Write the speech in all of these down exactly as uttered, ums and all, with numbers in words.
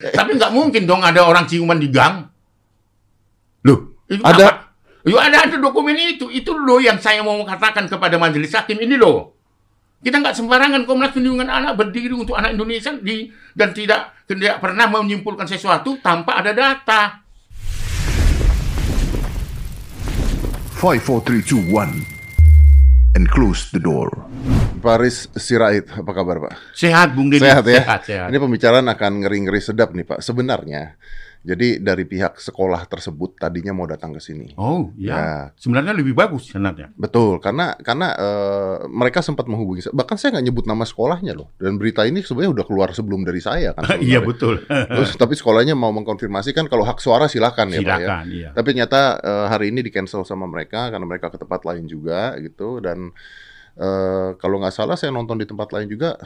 Tapi nggak mungkin dong ada orang ciuman di gang. Loh, itu ada? Yo ada ada dokumen itu. Itu loh yang saya mau katakan kepada majelis hakim ini loh. Kita nggak sembarangan. Komnas Perlindungan Anak berdiri untuk anak Indonesia di, dan tidak tidak pernah menyimpulkan sesuatu tanpa ada data. Five, four, three, two, one, and close the door. Pak Arist Sirait, apa kabar Pak? Sehat Bung Deni. Sehat ya. Sehat, sehat. Ini pembicaraan akan ngeri-ngeri sedap nih Pak. Sebenarnya, jadi dari pihak sekolah tersebut tadinya mau datang ke sini. Oh iya. Ya. Sebenarnya lebih bagus senatnya. Betul, karena karena uh, mereka sempat menghubungi. Bahkan saya nggak nyebut nama sekolahnya loh. Dan berita ini sebenarnya udah keluar sebelum dari saya kan. Iya betul. Terus tapi sekolahnya mau mengkonfirmasikan kalau hak suara silakan ya silakan, Pak ya. Iya. Tapi nyata uh, hari ini di cancel sama mereka karena mereka ke tempat lain juga gitu dan. Uh, kalau nggak salah saya nonton di tempat lain juga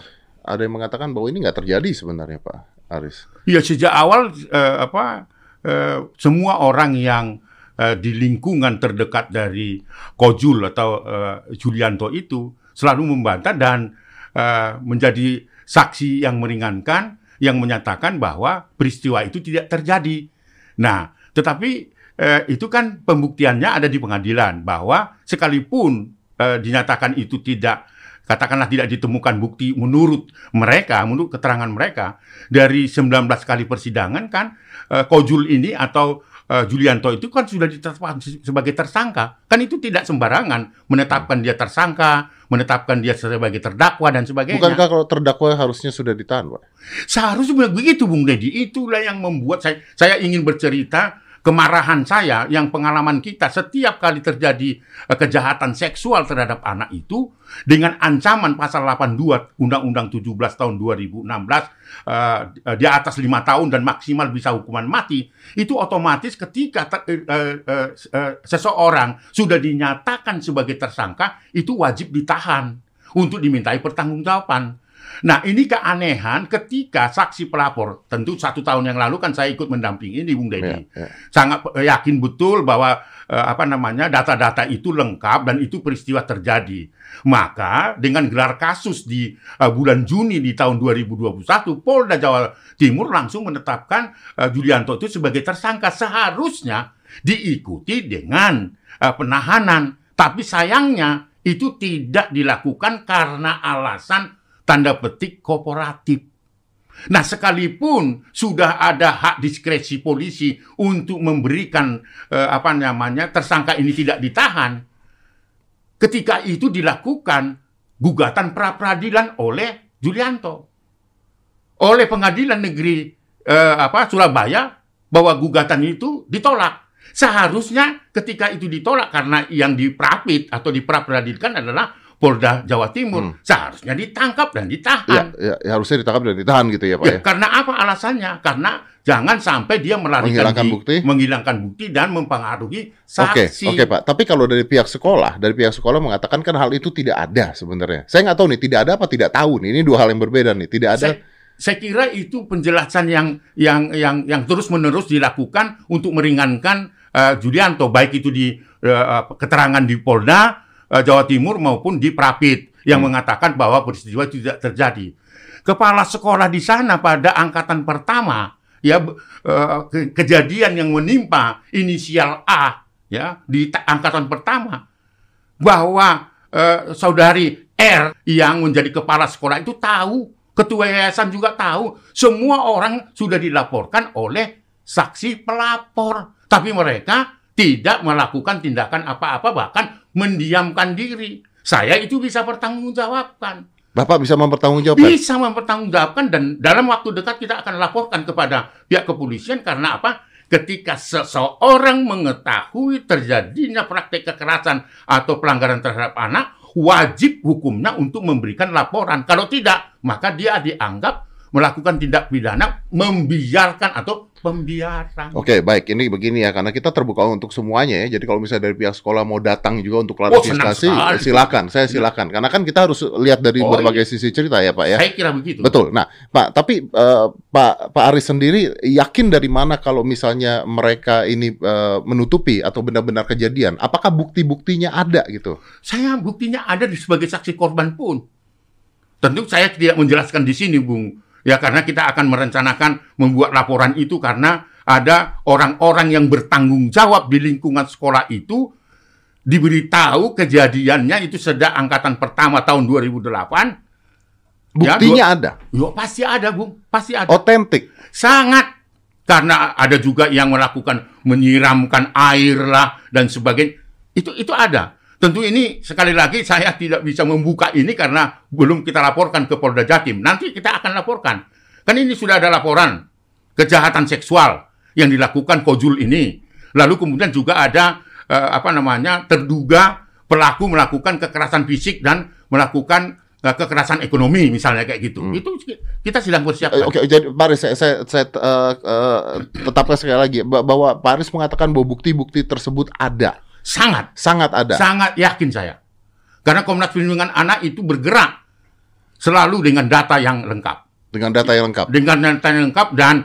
ada yang mengatakan bahwa ini nggak terjadi sebenarnya Pak Arist. Iya sejak awal uh, apa uh, semua orang yang uh, di lingkungan terdekat dari Kojul atau uh, Julianto itu selalu membantah dan uh, menjadi saksi yang meringankan yang menyatakan bahwa peristiwa itu tidak terjadi. Nah tetapi uh, itu kan pembuktiannya ada di pengadilan bahwa sekalipun E, dinyatakan itu tidak, katakanlah tidak ditemukan bukti menurut mereka, menurut keterangan mereka dari sembilan belas kali persidangan kan e, Kojul ini atau e, Julianto itu kan sudah ditetapkan sebagai tersangka. Kan itu tidak sembarangan menetapkan dia tersangka, menetapkan dia sebagai terdakwa dan sebagainya. Bukankah kalau terdakwa harusnya sudah ditahan Pak? Seharusnya begitu Bung Deddy. Itulah yang membuat saya, saya ingin bercerita kemarahan saya yang pengalaman kita setiap kali terjadi kejahatan seksual terhadap anak itu dengan ancaman pasal delapan puluh dua Undang-Undang tujuh belas tahun dua ribu enam belas uh, di atas lima tahun dan maksimal bisa hukuman mati itu otomatis ketika ter, uh, uh, uh, seseorang sudah dinyatakan sebagai tersangka itu wajib ditahan untuk dimintai pertanggungjawaban. Nah ini keanehan ketika saksi pelapor, tentu satu tahun yang lalu kan saya ikut mendampingi ini Bung Deddy ya, ya. Sangat yakin betul bahwa eh, apa namanya data-data itu lengkap dan itu peristiwa terjadi. Maka dengan gelar kasus di eh, bulan Juni di tahun dua ribu dua puluh satu Polda Jawa Timur langsung menetapkan eh, Julianto itu sebagai tersangka. Seharusnya diikuti dengan eh, penahanan. Tapi sayangnya itu tidak dilakukan karena alasan tanda petik kooperatif. Nah sekalipun sudah ada hak diskresi polisi untuk memberikan eh, apa namanya tersangka ini tidak ditahan, ketika itu dilakukan gugatan pra peradilan oleh Julianto, oleh Pengadilan Negeri eh, apa Surabaya bahwa gugatan itu ditolak. Seharusnya ketika itu ditolak karena yang diprapit atau dipraperadilkan adalah Polda Jawa Timur hmm. seharusnya ditangkap dan ditahan. Ya, ya, harusnya ditangkap dan ditahan gitu ya Pak ya, ya? Karena apa alasannya? Karena jangan sampai dia melarikan menghilangkan di, bukti, menghilangkan bukti dan mempengaruhi saksi. Oke, oke Pak. Tapi kalau dari pihak sekolah, dari pihak sekolah mengatakan kan hal itu tidak ada sebenarnya. Saya nggak tahu nih, tidak ada apa tidak tahu nih. Ini dua hal yang berbeda nih. Tidak ada. Saya, saya kira itu penjelasan yang yang yang yang terus-menerus dilakukan untuk meringankan uh, Julianto, baik itu di uh, keterangan di Polda Jawa Timur maupun di Prapit yang hmm. mengatakan bahwa peristiwa itu tidak terjadi. Kepala sekolah di sana pada angkatan pertama ya ke kejadian yang menimpa inisial A ya di angkatan pertama bahwa eh, saudari R yang menjadi kepala sekolah itu tahu, ketua yayasan juga tahu, semua orang sudah dilaporkan oleh saksi pelapor, tapi mereka tidak melakukan tindakan apa-apa bahkan mendiamkan diri. Saya itu bisa pertanggungjawabkan. Bapak bisa mempertanggungjawabkan? Bisa mempertanggungjawabkan dan dalam waktu dekat kita akan laporkan kepada pihak kepolisian. Karena apa? Ketika seseorang mengetahui terjadinya praktek kekerasan atau pelanggaran terhadap anak, wajib hukumnya untuk memberikan laporan. Kalau tidak, maka dia dianggap melakukan tindak pidana membiarkan atau pembiaran. Oke, okay, baik. Ini begini ya, karena kita terbuka untuk semuanya ya. Jadi kalau misalnya dari pihak sekolah mau datang juga untuk klarifikasi, oh, silakan. Saya silakan. Karena kan kita harus lihat dari oh, berbagai iya. sisi cerita ya, Pak ya. Saya kira begitu. Betul. Nah, Pak, tapi uh, Pak Pak Arist sendiri yakin dari mana kalau misalnya mereka ini uh, menutupi atau benar-benar kejadian? Apakah bukti-buktinya ada gitu? Saya buktinya ada sebagai saksi korban pun. Tentu saya tidak menjelaskan di sini, Bung ya, karena kita akan merencanakan membuat laporan itu karena ada orang-orang yang bertanggung jawab di lingkungan sekolah itu diberitahu kejadiannya itu sedang angkatan pertama tahun dua ribu delapan. Buktinya ya, ada. Ya, pasti ada, Bung. Pasti ada. Otentik. Sangat. Karena ada juga yang melakukan menyiramkan air lah dan sebagainya. Itu itu ada. Tentu ini sekali lagi saya tidak bisa membuka ini karena belum kita laporkan ke Polda Jatim. Nanti kita akan laporkan. Kan ini sudah ada laporan kejahatan seksual yang dilakukan Kojul ini. Lalu kemudian juga ada eh, apa namanya? terduga pelaku melakukan kekerasan fisik dan melakukan kekerasan ekonomi misalnya kayak gitu. Hmm. Itu kita sedang persiapkan. Oke, jadi Pak Aris, saya, saya, saya uh, uh, tetapkan sekali lagi bahwa Pak Aris mengatakan bahwa bukti-bukti tersebut ada. Sangat, sangat ada. Sangat yakin saya. Karena Komnas Perlindungan Anak itu bergerak selalu dengan data yang lengkap. Dengan data yang lengkap. Dengan data yang lengkap dan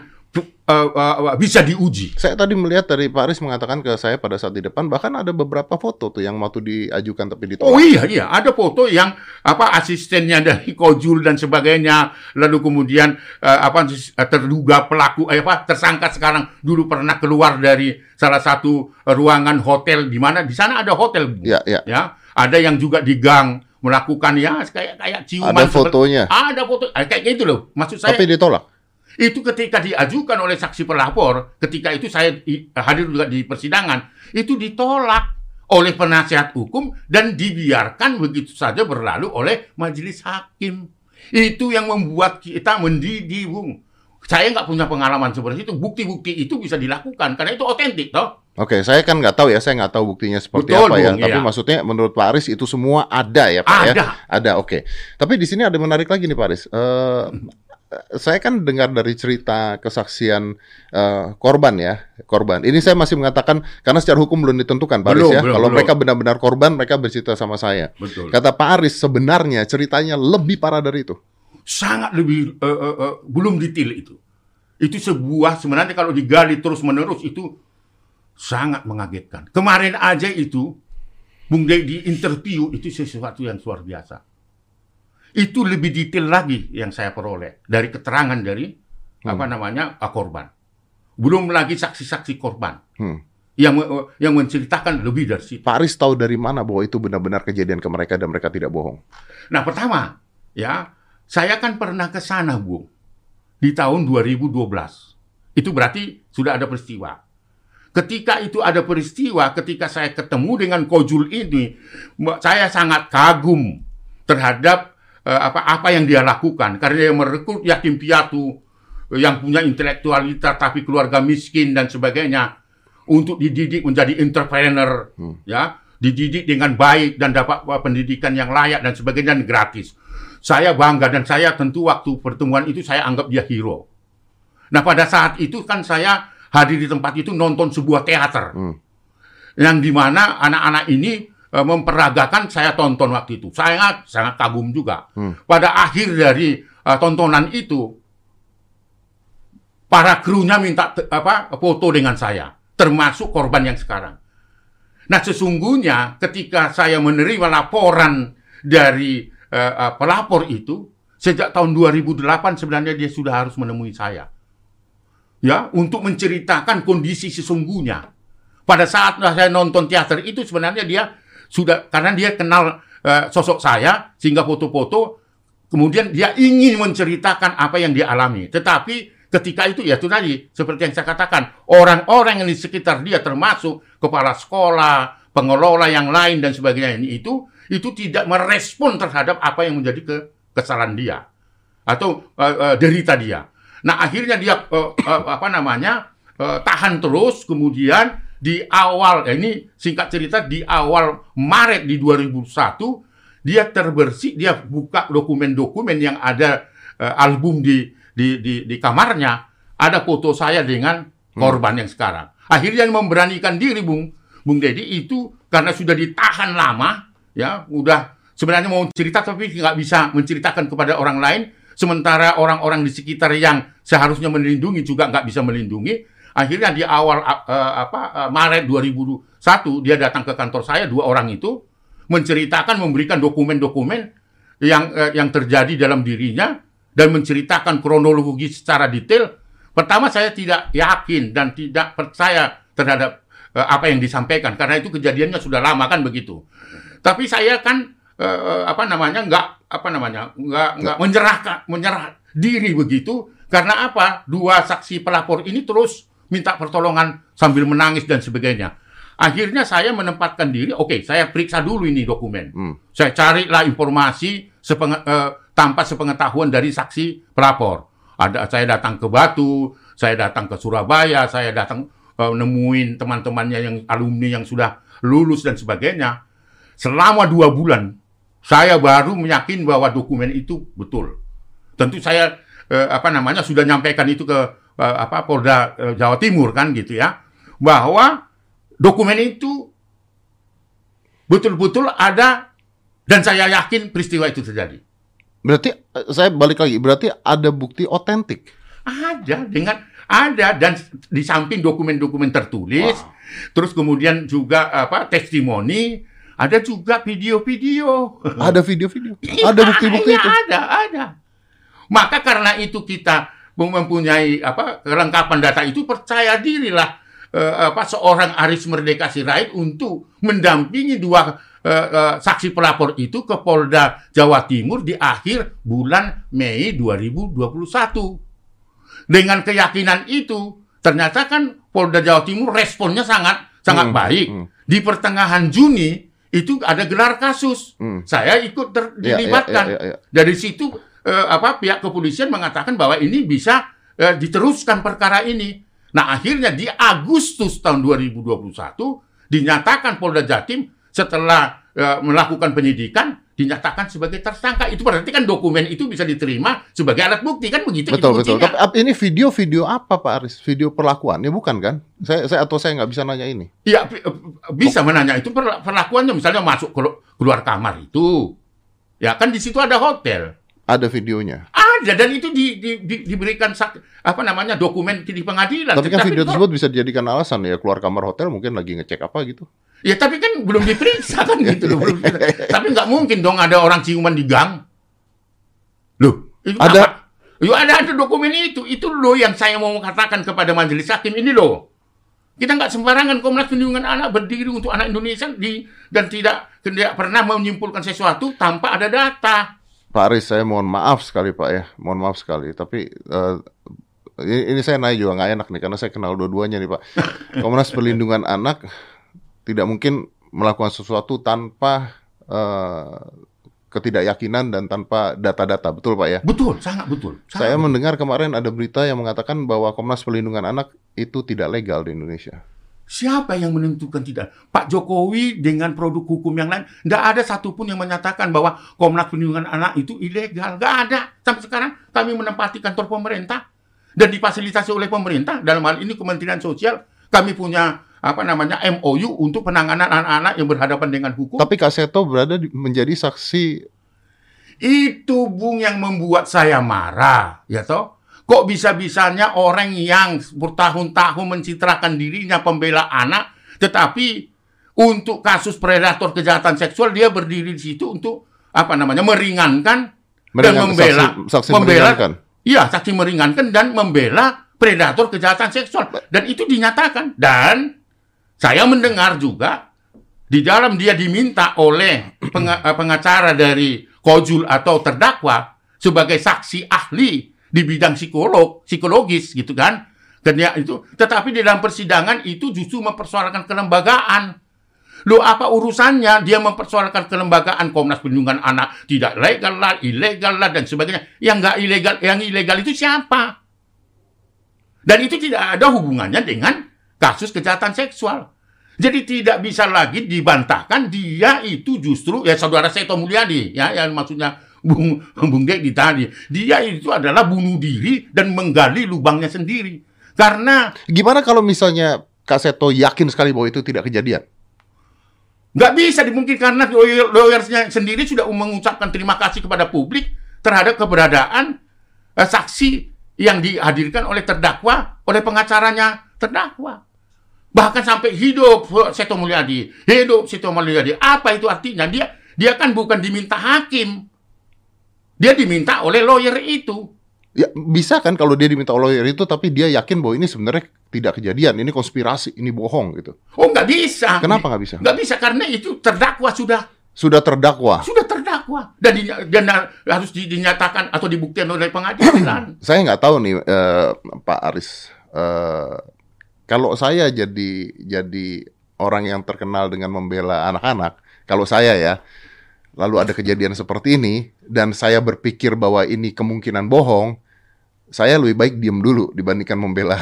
Uh, uh, uh, bisa diuji. Saya tadi melihat dari Pak Aris mengatakan ke saya pada saat di depan, bahkan ada beberapa foto tuh yang waktu diajukan tapi ditolak. Oh iya iya, ada foto yang apa asistennya dari Kojul dan sebagainya. Lalu kemudian uh, apa terduga pelaku eh, apa tersangka sekarang dulu pernah keluar dari salah satu ruangan hotel di mana di sana ada hotel. Iya iya. Ya, ada yang juga di gang melakukan ya kayak kayak ciuman. Ada fotonya. Seperti, ada foto kayak gitu loh. Maksud saya. Tapi ditolak. Itu ketika diajukan oleh saksi pelapor, ketika itu saya hadir juga di persidangan, itu ditolak oleh penasihat hukum dan dibiarkan begitu saja berlalu oleh majelis hakim. Itu yang membuat kita mendidih, Bung. Saya nggak punya pengalaman seperti itu. Bukti-bukti itu bisa dilakukan karena itu otentik, toh. Oke, saya kan nggak tahu ya, saya nggak tahu buktinya seperti Betul, apa ya. Bung, tapi iya. maksudnya menurut Pak Aris itu semua ada ya, Pak ada. ya. Ada. Oke. Tapi di sini ada menarik lagi nih, Pak Aris. Uh, Saya kan dengar dari cerita kesaksian uh, korban ya, korban. Ini saya masih mengatakan karena secara hukum belum ditentukan, Pak Aris ya. Belum, Kalau belum. mereka benar-benar korban, mereka bercerita sama saya. Betul. Kata Pak Aris, sebenarnya ceritanya lebih parah dari itu. Sangat lebih, uh, uh, uh, belum detail itu. Itu sebuah, sebenarnya kalau digali terus-menerus itu sangat mengagetkan. Kemarin aja itu, Bung Dey di interview itu sesuatu yang luar biasa. Itu lebih detail lagi yang saya peroleh dari keterangan dari hmm. apa namanya korban. Belum lagi saksi-saksi korban hmm. yang yang menceritakan lebih dari situ. Pak Aris tahu dari mana bahwa itu benar-benar kejadian ke mereka dan mereka tidak bohong? Nah, pertama ya, saya kan pernah ke sana, Bung, di tahun dua ribu dua belas. Itu berarti sudah ada peristiwa. Ketika itu ada peristiwa, ketika saya ketemu dengan Kojul ini, saya sangat kagum terhadap apa apa yang dia lakukan karena dia merekrut yatim piatu yang punya intelektualitas tapi keluarga miskin dan sebagainya untuk dididik menjadi entrepreneur hmm. ya, dididik dengan baik dan dapat pendidikan yang layak dan sebagainya dan gratis. Saya bangga dan saya tentu waktu pertemuan itu saya anggap dia hero. Nah, pada saat itu kan saya hadir di tempat itu nonton sebuah teater hmm. yang dimana anak-anak ini memperagakan, saya tonton waktu itu. Saya sangat kagum juga. Hmm. Pada akhir dari uh, tontonan itu, para krunya minta te- apa foto dengan saya, termasuk korban yang sekarang. Nah, sesungguhnya ketika saya menerima laporan dari uh, uh, pelapor itu, sejak tahun dua ribu delapan sebenarnya dia sudah harus menemui saya. Ya, untuk menceritakan kondisi sesungguhnya. Pada saat saya nonton teater itu sebenarnya dia sudah, karena dia kenal uh, sosok saya sehingga foto-foto, kemudian dia ingin menceritakan apa yang dia alami. Tetapi ketika itu ya itu tadi seperti yang saya katakan, orang-orang yang di sekitar dia termasuk kepala sekolah, pengelola yang lain dan sebagainya ini itu itu tidak merespon terhadap apa yang menjadi ke, kesalahan dia atau uh, uh, derita dia. Nah, akhirnya dia uh, uh, apa namanya uh, tahan terus, kemudian di awal, ya ini singkat cerita, di awal Maret di dua ribu satu dia terbersih, dia buka dokumen-dokumen yang ada uh, album di, di di di kamarnya, ada foto saya dengan korban hmm. yang sekarang. Akhirnya memberanikan diri, Bung Bung Dedi, itu karena sudah ditahan lama ya, udah sebenarnya mau cerita tapi nggak bisa menceritakan kepada orang lain, sementara orang-orang di sekitar yang seharusnya melindungi juga nggak bisa melindungi. Akhirnya di awal uh, apa uh, Maret dua ribu satu dia datang ke kantor saya, dua orang itu menceritakan, memberikan dokumen-dokumen yang uh, yang terjadi dalam dirinya dan menceritakan kronologi secara detail, pertama saya tidak yakin dan tidak percaya terhadap uh, apa yang disampaikan, karena itu kejadiannya sudah lama kan begitu. Tapi saya kan uh, apa namanya nggak apa namanya nggak nggak menyerahkan menyerah diri begitu, karena apa, dua saksi pelapor ini terus minta pertolongan sambil menangis dan sebagainya. Akhirnya saya menempatkan diri, oke, okay, saya periksa dulu ini dokumen. Hmm. Saya carilah informasi sepenge, eh, tanpa sepengetahuan dari saksi pelapor. Ada, saya datang ke Batu, saya datang ke Surabaya, saya datang eh, nemuin teman-temannya yang alumni yang sudah lulus dan sebagainya. Selama dua bulan, saya baru meyakin bahwa dokumen itu betul. Tentu saya eh, apa namanya sudah nyampaikan itu ke eh, apa Polda eh, Jawa Timur kan gitu ya, bahwa dokumen itu betul-betul ada dan saya yakin peristiwa itu terjadi. Berarti saya balik lagi, berarti ada bukti otentik. Ada dengan ada dan di samping dokumen-dokumen tertulis, wow. Terus kemudian juga apa testimoni, ada juga video-video. Ada video-video. Ada bukti-bukti itu. Ada, ada. Maka karena itu kita mempunyai apa kelengkapan data itu, percaya dirilah Uh, apa seorang Arist Merdeka Sirait untuk mendampingi dua uh, uh, saksi pelapor itu ke Polda Jawa Timur di akhir bulan Mei dua ribu dua puluh satu. Dengan keyakinan itu, ternyata kan Polda Jawa Timur responnya sangat sangat hmm, baik. Hmm. Di pertengahan Juni itu ada gelar kasus. Hmm. Saya ikut dilibatkan. Ya, ya, ya, ya, ya. Dari situ uh, apa pihak kepolisian mengatakan bahwa ini bisa uh, diteruskan perkara ini. Nah, akhirnya di Agustus tahun dua ribu dua puluh satu dinyatakan Polda Jatim setelah e, melakukan penyidikan dinyatakan sebagai tersangka. Itu berarti kan dokumen itu bisa diterima sebagai alat bukti kan begitu. Betul, betul. Tapi ini video-video apa Pak Aris? Video perlakuannya bukan kan? Saya, saya atau saya nggak bisa nanya ini? Iya, bisa menanya itu perlakuannya, misalnya masuk keluar kamar itu. Ya kan di situ ada hotel. Ada videonya. Ada, dan itu di, di, di, diberikan apa namanya dokumen di pengadilan. Tapi kan tapi video tersebut bisa dijadikan alasan ya, keluar kamar hotel mungkin lagi ngecek apa gitu. Ya tapi kan belum diperiksa kan gitu loh. Belum, tapi nggak mungkin dong ada orang ciuman di gang. Loh, itu ada. Yo ada ada dokumen itu, itu loh yang saya mau katakan kepada majelis hakim ini loh. Kita nggak sembarangan, Komnas Perlindungan Anak berdiri untuk anak Indonesia di, dan tidak tidak pernah menyimpulkan sesuatu tanpa ada data. Pak Aris, saya mohon maaf sekali Pak ya, mohon maaf sekali. Tapi uh, ini, ini saya naik juga nggak enak nih, karena saya kenal dua-duanya nih Pak. Komnas Perlindungan Anak tidak mungkin melakukan sesuatu tanpa uh, ketidakyakinan dan tanpa data-data, betul Pak ya? Betul, sangat betul. Sangat saya betul. Mendengar kemarin ada berita yang mengatakan bahwa Komnas Perlindungan Anak itu tidak legal di Indonesia. Siapa yang menentukan tidak? Pak Jokowi dengan produk hukum yang lain, tidak ada satupun yang menyatakan bahwa Komnas Perlindungan Anak itu ilegal. Nggak ada. Sampai sekarang kami menempati kantor pemerintah dan difasilitasi oleh pemerintah. Dalam hal ini Kementerian Sosial, kami punya apa namanya M O U untuk penanganan anak-anak yang berhadapan dengan hukum. Tapi Kak Seto berada di, menjadi saksi. Itu Bung yang membuat saya marah, ya toh. Kok bisa-bisanya orang yang bertahun-tahun mencitrakan dirinya pembela anak, tetapi untuk kasus predator kejahatan seksual dia berdiri di situ untuk apa namanya meringankan, meringankan dan membela, saksi, saksi membela, iya saksi meringankan dan membela predator kejahatan seksual, dan itu dinyatakan. Dan saya mendengar juga di dalam dia diminta oleh peng, pengacara dari Kojul atau terdakwa sebagai saksi ahli di bidang psikolog, psikologis gitu kan. Karena itu, tetapi di dalam persidangan itu justru mempersoalkan kelembagaan. Loh, apa urusannya dia mempersoalkan kelembagaan? Komnas Perlindungan Anak tidak legal lah, ilegal lah dan sebagainya. Yang nggak ilegal, yang ilegal itu siapa? Dan itu tidak ada hubungannya dengan kasus kejahatan seksual. Jadi tidak bisa lagi dibantahkan dia itu justru ya saudara Seto Mulyadi ya, yang maksudnya Bung, Bung Dek di tadi. Dia itu adalah bunuh diri dan menggali lubangnya sendiri. Karena gimana kalau misalnya Kak Seto yakin sekali bahwa itu tidak kejadian? Nggak bisa dimungkinkan, karena lawyer-nya sendiri sudah mengucapkan terima kasih kepada publik terhadap keberadaan eh, saksi yang dihadirkan oleh terdakwa, oleh pengacaranya terdakwa. Bahkan sampai hidup Seto Mulyadi, hidup Seto Mulyadi. Apa itu artinya? Dia, dia kan bukan diminta hakim. Dia diminta oleh lawyer itu. Ya, bisa kan kalau dia diminta oleh lawyer itu, tapi dia yakin bahwa ini sebenarnya tidak kejadian, ini konspirasi, ini bohong gitu. Oh, nggak bisa. Kenapa nggak bisa? Nggak bisa karena itu terdakwa sudah. Sudah terdakwa. Sudah terdakwa dan, di, dan harus dinyatakan atau dibuktikan oleh pengadilan. Saya nggak tahu nih uh, Pak Aris. Uh, kalau saya jadi jadi orang yang terkenal dengan membela anak-anak, kalau saya ya. Lalu ada kejadian seperti ini, dan saya berpikir bahwa ini kemungkinan bohong, saya lebih baik diem dulu dibandingkan membela.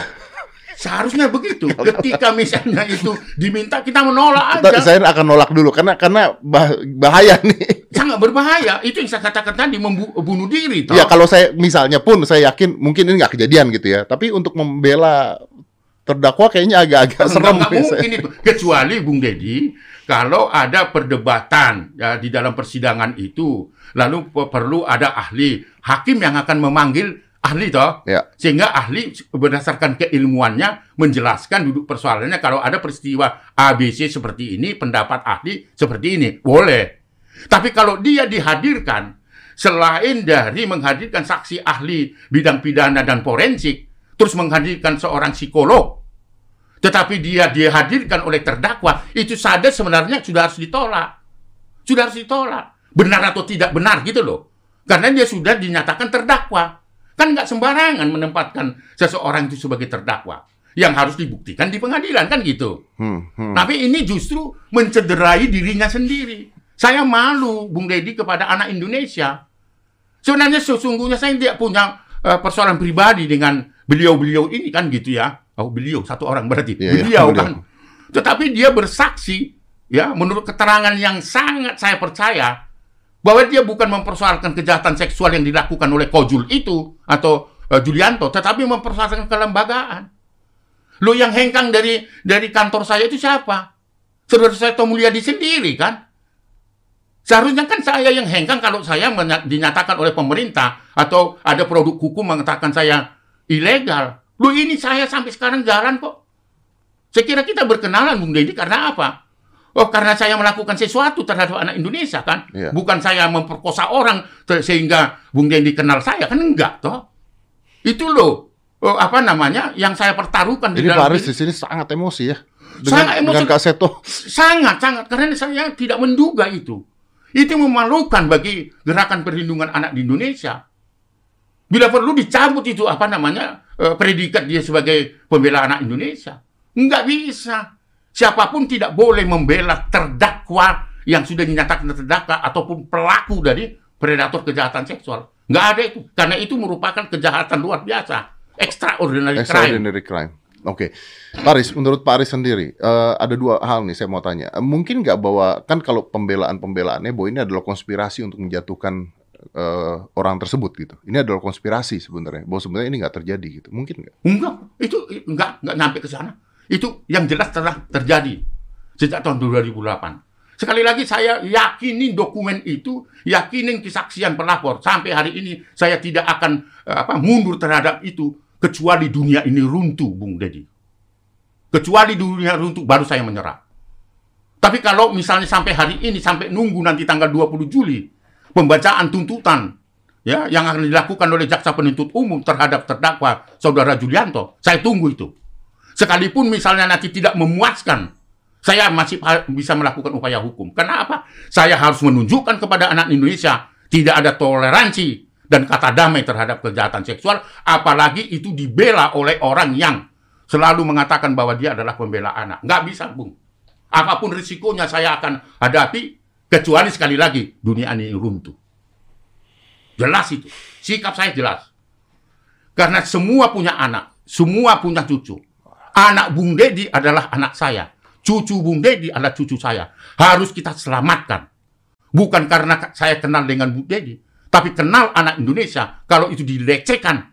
Seharusnya begitu. Ketika misalnya itu diminta, kita menolak aja. Saya akan nolak dulu, karena karena bah- bahaya nih. Sangat berbahaya. Itu yang saya katakan tadi, membunuh diri. Toh. Ya, kalau saya misalnya pun, saya yakin mungkin ini nggak kejadian gitu ya. Tapi untuk membela terdakwa kayaknya agak-agak serem. Nggak mungkin itu. Kecuali Bung Deddy, kalau ada perdebatan ya, di dalam persidangan itu, lalu perlu ada ahli, hakim yang akan memanggil ahli toh, ya. Sehingga ahli berdasarkan keilmuannya menjelaskan duduk persoalannya. Kalau ada peristiwa A B C seperti ini, pendapat ahli seperti ini, boleh. Tapi kalau dia dihadirkan selain dari menghadirkan saksi ahli bidang pidana dan forensik, terus menghadirkan seorang psikolog, tetapi dia dihadirkan oleh terdakwa, itu saja sebenarnya sudah harus ditolak. Sudah harus ditolak. Benar atau tidak benar gitu loh. Karena dia sudah dinyatakan terdakwa. Kan nggak sembarangan menempatkan seseorang itu sebagai terdakwa. Yang harus dibuktikan di pengadilan, kan gitu. Hmm, hmm. Tapi ini justru mencederai dirinya sendiri. Saya malu, Bung Deddy, kepada anak Indonesia. Sebenarnya sesungguhnya saya tidak punya uh, persoalan pribadi dengan beliau-beliau ini, kan gitu ya. Oh, beliau satu orang berarti ya, beliau ya, kan beliau. Tetapi dia bersaksi ya menurut keterangan yang sangat saya percaya bahwa dia bukan mempersoalkan kejahatan seksual yang dilakukan oleh Kojul itu atau uh, Julianto, tetapi mempersoalkan kelembagaan. Lo yang hengkang dari dari kantor saya itu siapa? Saudara Seto Mulyadi sendiri kan. Seharusnya kan saya yang hengkang kalau saya menya- dinyatakan oleh pemerintah atau ada produk hukum mengatakan saya ilegal. Lu ini saya sampai sekarang jalan kok. Saya kira kita berkenalan Bung Deddy karena apa? Oh, karena saya melakukan sesuatu terhadap anak Indonesia kan? Yeah. Bukan saya memperkosa orang sehingga Bung Deddy kenal saya kan, enggak toh? Itu loh. Oh, apa namanya? Yang saya pertaruhkan. Jadi di dalam Pak Aris di sini sangat emosi ya. Dengan, sangat emosi dengan Kak Seto. Sangat, sangat karena saya tidak menduga itu. Itu memalukan bagi gerakan perlindungan anak di Indonesia. Bila perlu dicabut itu apa namanya predikat dia sebagai pembela anak Indonesia. Nggak bisa. Siapapun tidak boleh membela terdakwa yang sudah dinyatakan terdakwa ataupun pelaku dari predator kejahatan seksual. Nggak ada itu. Karena itu merupakan kejahatan luar biasa. Extraordinary, Extraordinary crime. crime. Oke. Okay. Pak Aris, menurut Pak Aris sendiri, uh, ada dua hal nih saya mau tanya. Mungkin nggak bahwa, kan kalau pembelaan-pembelaannya bahwa ini adalah konspirasi untuk menjatuhkan Uh, orang tersebut gitu. Ini adalah konspirasi sebenarnya. Bahwa sebenarnya ini nggak terjadi gitu. Mungkin nggak? Enggak. Itu nggak nggak nyampe ke sana. Itu yang jelas telah terjadi sejak tahun dua ribu delapan. Sekali lagi saya yakinin dokumen itu, yakinin kesaksian pelapor. Sampai hari ini saya tidak akan apa mundur terhadap itu kecuali dunia ini runtuh, Bung Deddy. Kecuali dunia runtuh baru saya menyerah. Tapi kalau misalnya sampai hari ini, sampai nunggu nanti tanggal dua puluh Juli pembacaan tuntutan ya yang akan dilakukan oleh jaksa penuntut umum terhadap terdakwa saudara Julianto, saya tunggu itu. Sekalipun misalnya nanti tidak memuaskan, saya masih bisa melakukan upaya hukum. Kenapa? Saya harus menunjukkan kepada anak Indonesia tidak ada toleransi dan kata damai terhadap kejahatan seksual, apalagi itu dibela oleh orang yang selalu mengatakan bahwa dia adalah pembela anak. Nggak bisa, Bung. Apapun risikonya saya akan hadapi. Kecuali sekali lagi, dunia ini runtuh. Jelas itu. Sikap saya jelas. Karena semua punya anak. Semua punya cucu. Anak Bung Deddy adalah anak saya. Cucu Bung Deddy adalah cucu saya. Harus kita selamatkan. Bukan karena saya kenal dengan Bung Deddy. Tapi kenal anak Indonesia. Kalau itu dilecehkan,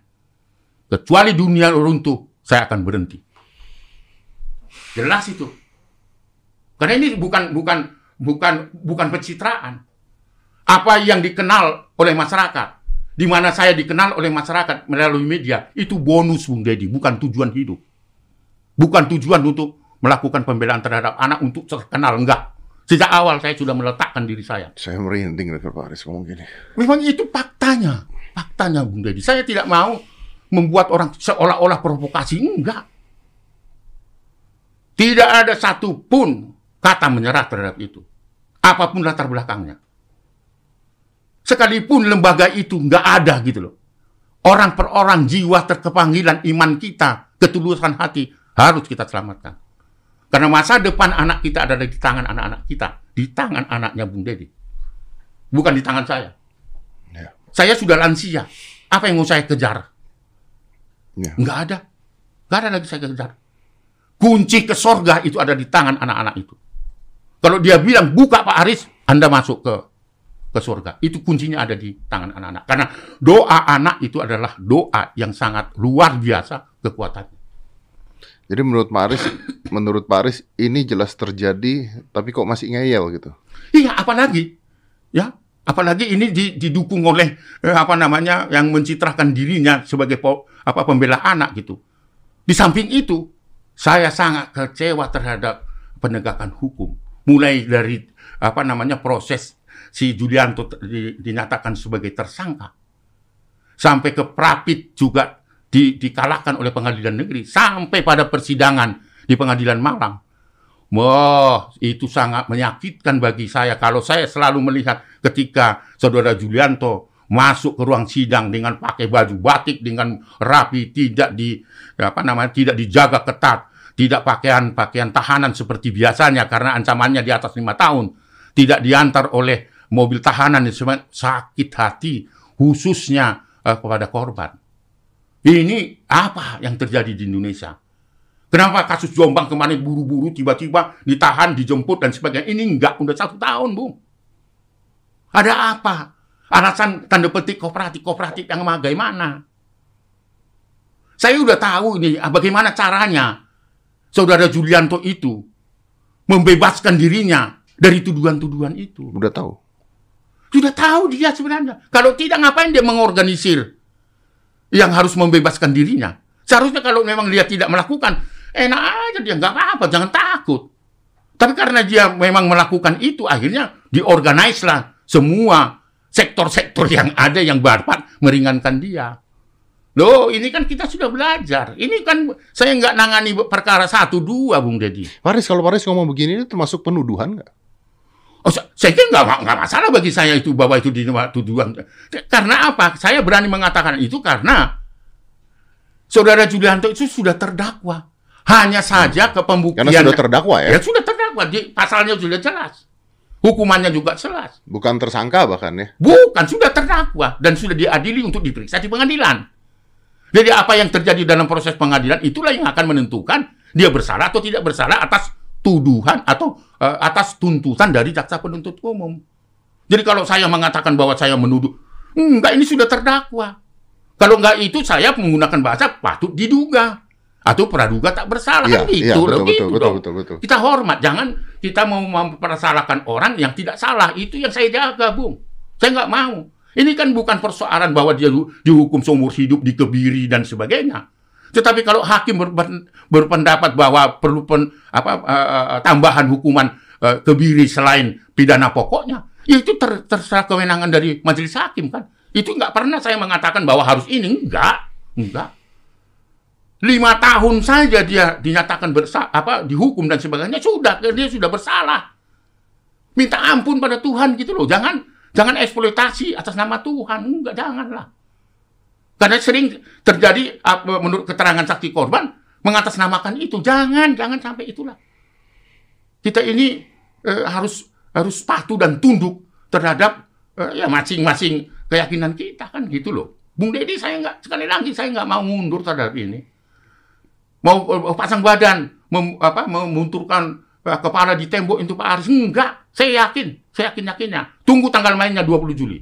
kecuali dunia runtuh, saya akan berhenti. Jelas itu. Karena ini bukan... bukan Bukan bukan pencitraan. Apa yang dikenal oleh masyarakat, di mana saya dikenal oleh masyarakat melalui media, itu bonus Bung Deddy, bukan tujuan hidup. Bukan tujuan untuk melakukan pembelaan terhadap anak untuk terkenal, enggak. Sejak awal saya sudah meletakkan diri saya. Saya merinding dengan Pak Aris ngomong gini. Memang itu faktanya, faktanya Bung Deddy. Saya tidak mau membuat orang seolah-olah provokasi, enggak. Tidak ada satupun kata menyerah terhadap itu, apapun latar belakangnya. Sekalipun lembaga itu nggak ada gitu loh. Orang per orang, jiwa terkepanggilan, iman kita, ketulusan hati harus kita selamatkan. Karena masa depan anak kita ada di tangan anak-anak kita, di tangan anaknya Bung Deddy, bukan di tangan saya. Ya. Saya sudah lansia, apa yang mau saya kejar? Ya. Nggak ada, nggak ada lagi saya kejar. Kunci ke sorga itu ada di tangan anak-anak itu. Kalau dia bilang, buka Pak Aris, Anda masuk ke ke sorga. Itu kuncinya ada di tangan anak-anak. Karena doa anak itu adalah doa yang sangat luar biasa kekuatannya. Jadi menurut Pak Aris, menurut Pak Aris, ini jelas terjadi, tapi kok masih ngeyel gitu? Iya, apalagi, ya, apalagi ini didukung oleh, eh, apa namanya, yang mencitrakan dirinya sebagai apa pembela anak gitu. Di samping itu, saya sangat kecewa terhadap penegakan hukum. Mulai dari apa namanya proses si Julianto di, dinyatakan sebagai tersangka, sampai ke Prapit juga di, dikalahkan oleh pengadilan negeri, sampai pada persidangan di pengadilan Malang. Wah, itu sangat menyakitkan bagi saya. Kalau saya selalu melihat ketika saudara Julianto masuk ke ruang sidang dengan pakai baju batik, dengan rapi, tidak di apa namanya tidak dijaga ketat, tidak pakaian pakaian tahanan seperti biasanya karena ancamannya di atas lima tahun, tidak diantar oleh mobil tahanan, sakit hati khususnya eh, kepada korban. Ini apa yang terjadi di Indonesia? Kenapa kasus Jombang kemarin buru-buru tiba-tiba ditahan, dijemput dan sebagainya? Ini enggak, udah satu tahun, Bung. Ada apa? Alasan tanda petik kooperatif-kooperatif yang bagaimana? Saya udah tahu ini bagaimana caranya saudara Julianto itu membebaskan dirinya dari tuduhan-tuduhan itu. Udah tahu? Sudah tahu dia sebenarnya. Kalau tidak ngapain dia mengorganisir yang harus membebaskan dirinya? Seharusnya kalau memang dia tidak melakukan, enak aja dia, nggak apa-apa, jangan takut. Tapi karena dia memang melakukan itu, akhirnya diorganislah semua sektor-sektor yang ada yang bermanfaat meringankan dia. Loh, ini kan kita sudah belajar. Ini kan saya nggak nangani perkara satu dua, Bung Deddy. Paris, kalau Paris ngomong begini, ini termasuk penuduhan nggak? Oh, saya kira nggak, nggak masalah bagi saya itu, bahwa itu tuduhan. Karena apa? Saya berani mengatakan itu karena saudara Julianto itu sudah terdakwa. Hanya saja hmm. ke pembuktian. Karena sudah terdakwa ya? Ya sudah terdakwa. Di, pasalnya sudah jelas. Hukumannya juga jelas. Bukan tersangka bahkan ya? Bukan, sudah terdakwa. Dan sudah diadili untuk diperiksa di pengadilan. Jadi apa yang terjadi dalam proses pengadilan, itulah yang akan menentukan dia bersalah atau tidak bersalah atas tuduhan atau uh, atas tuntutan dari jaksa penuntut umum. Jadi kalau saya mengatakan bahwa saya menuduh, enggak, ini sudah terdakwa. Kalau enggak itu saya menggunakan bahasa patut diduga. Atau praduga tak bersalah, ya, kan gitu, ya, betul, loh, betul, gitu betul, dong. Betul, betul. Kita hormat, jangan kita mau mempersalahkan orang yang tidak salah. Itu yang saya jaga, Bung. Saya nggak mau. Ini kan bukan persoalan bahwa dia dihukum seumur hidup, dikebiri, dan sebagainya. Tetapi kalau hakim berpendapat bahwa perlu pen, apa, uh, tambahan hukuman uh, kebiri selain pidana pokoknya, ya itu ter, terserah kewenangan dari majelis hakim, kan. Itu nggak pernah saya mengatakan bahwa harus ini. Enggak, enggak. Lima tahun saja dia dinyatakan bersalah, apa, dihukum dan sebagainya, sudah, dia sudah bersalah. Minta ampun pada Tuhan gitu loh. Jangan jangan eksploitasi atas nama Tuhan. Enggak, janganlah. Karena sering terjadi, menurut keterangan saksi korban, mengatasnamakan itu. Jangan, jangan sampai itulah. Kita ini eh, harus harus patuh dan tunduk terhadap eh, ya masing-masing keyakinan kita, kan gitu loh. Bung Deddy, saya nggak, sekali lagi, saya nggak mau mundur terhadap ini. Mau pasang badan, mem, apa, memunturkan kepala di tembok itu Pak Aris. Enggak, saya yakin, saya yakin-yakinnya. Tunggu tanggal mainnya dua puluh Juli.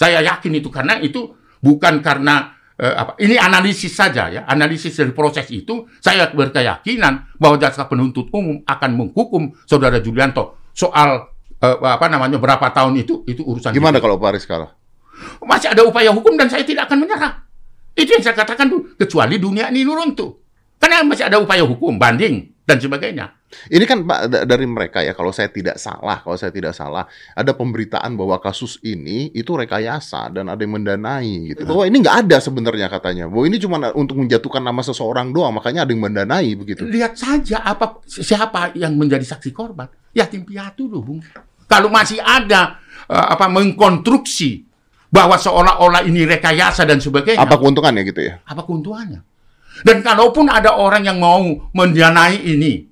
Saya yakin itu, karena itu bukan karena, eh, apa, ini analisis saja ya, analisis dari proses itu. Saya berkeyakinan bahwa jaksa penuntut umum akan menghukum saudara Julianto. Soal, eh, apa namanya, berapa tahun itu, itu urusan. Gimana kalau Pak Aris kalah? Masih ada upaya hukum dan saya tidak akan menyerah. Itu yang saya katakan dulu, kecuali dunia ini runtuh. Karena masih ada upaya hukum, banding, dan sebagainya. Ini kan Pak dari mereka ya, kalau saya tidak salah, kalau saya tidak salah ada pemberitaan bahwa kasus ini itu rekayasa dan ada yang mendanai gitu. Bahwa ini nggak ada sebenarnya katanya. Bahwa ini cuma untuk menjatuhkan nama seseorang doang, makanya ada yang mendanai begitu. Lihat saja apa siapa yang menjadi saksi korban. Yatim piatu loh, Bung. Kalau masih ada uh, apa mengkonstruksi bahwa seolah-olah ini rekayasa dan sebagainya. Apa keuntungannya gitu ya? Apa keuntungannya? Dan kalaupun ada orang yang mau mendanai ini,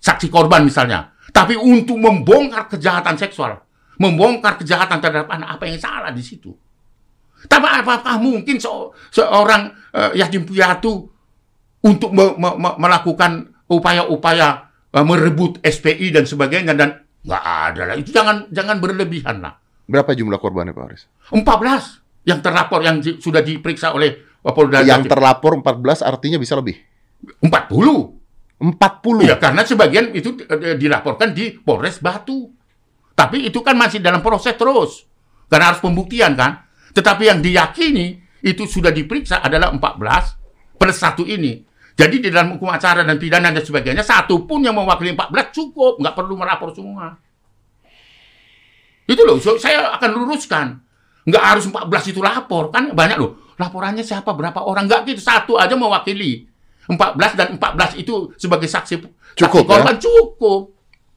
saksi korban misalnya, tapi untuk membongkar kejahatan seksual, membongkar kejahatan terhadap anak, apa yang salah di situ? Tapi apakah mungkin se seorang uh, yatim piatu untuk me me me melakukan upaya-upaya uh, merebut S P I dan sebagainya, dan nggak ada lah, itu jangan jangan berlebihan lah. Berapa jumlah korbannya Pak Aris? empat belas yang terlapor, yang di sudah diperiksa oleh Polda. Yang terlapor empat belas artinya bisa lebih? empat puluh. empat puluh? Ya, karena sebagian itu dilaporkan di Polres Batu. Tapi itu kan masih dalam proses terus. Karena harus pembuktian kan. Tetapi yang diyakini itu sudah diperiksa adalah empat belas plus satu ini. Jadi di dalam hukum acara dan pidana dan sebagainya, satu pun yang mewakili empat belas cukup. Nggak perlu melapor semua. Itu loh, saya akan luruskan. Nggak harus empat belas itu lapor. Kan banyak loh. Laporannya siapa, berapa orang. Nggak gitu, satu aja mewakili. empat belas dan empat belas itu sebagai saksi, cukup, saksi korban ya? Cukup.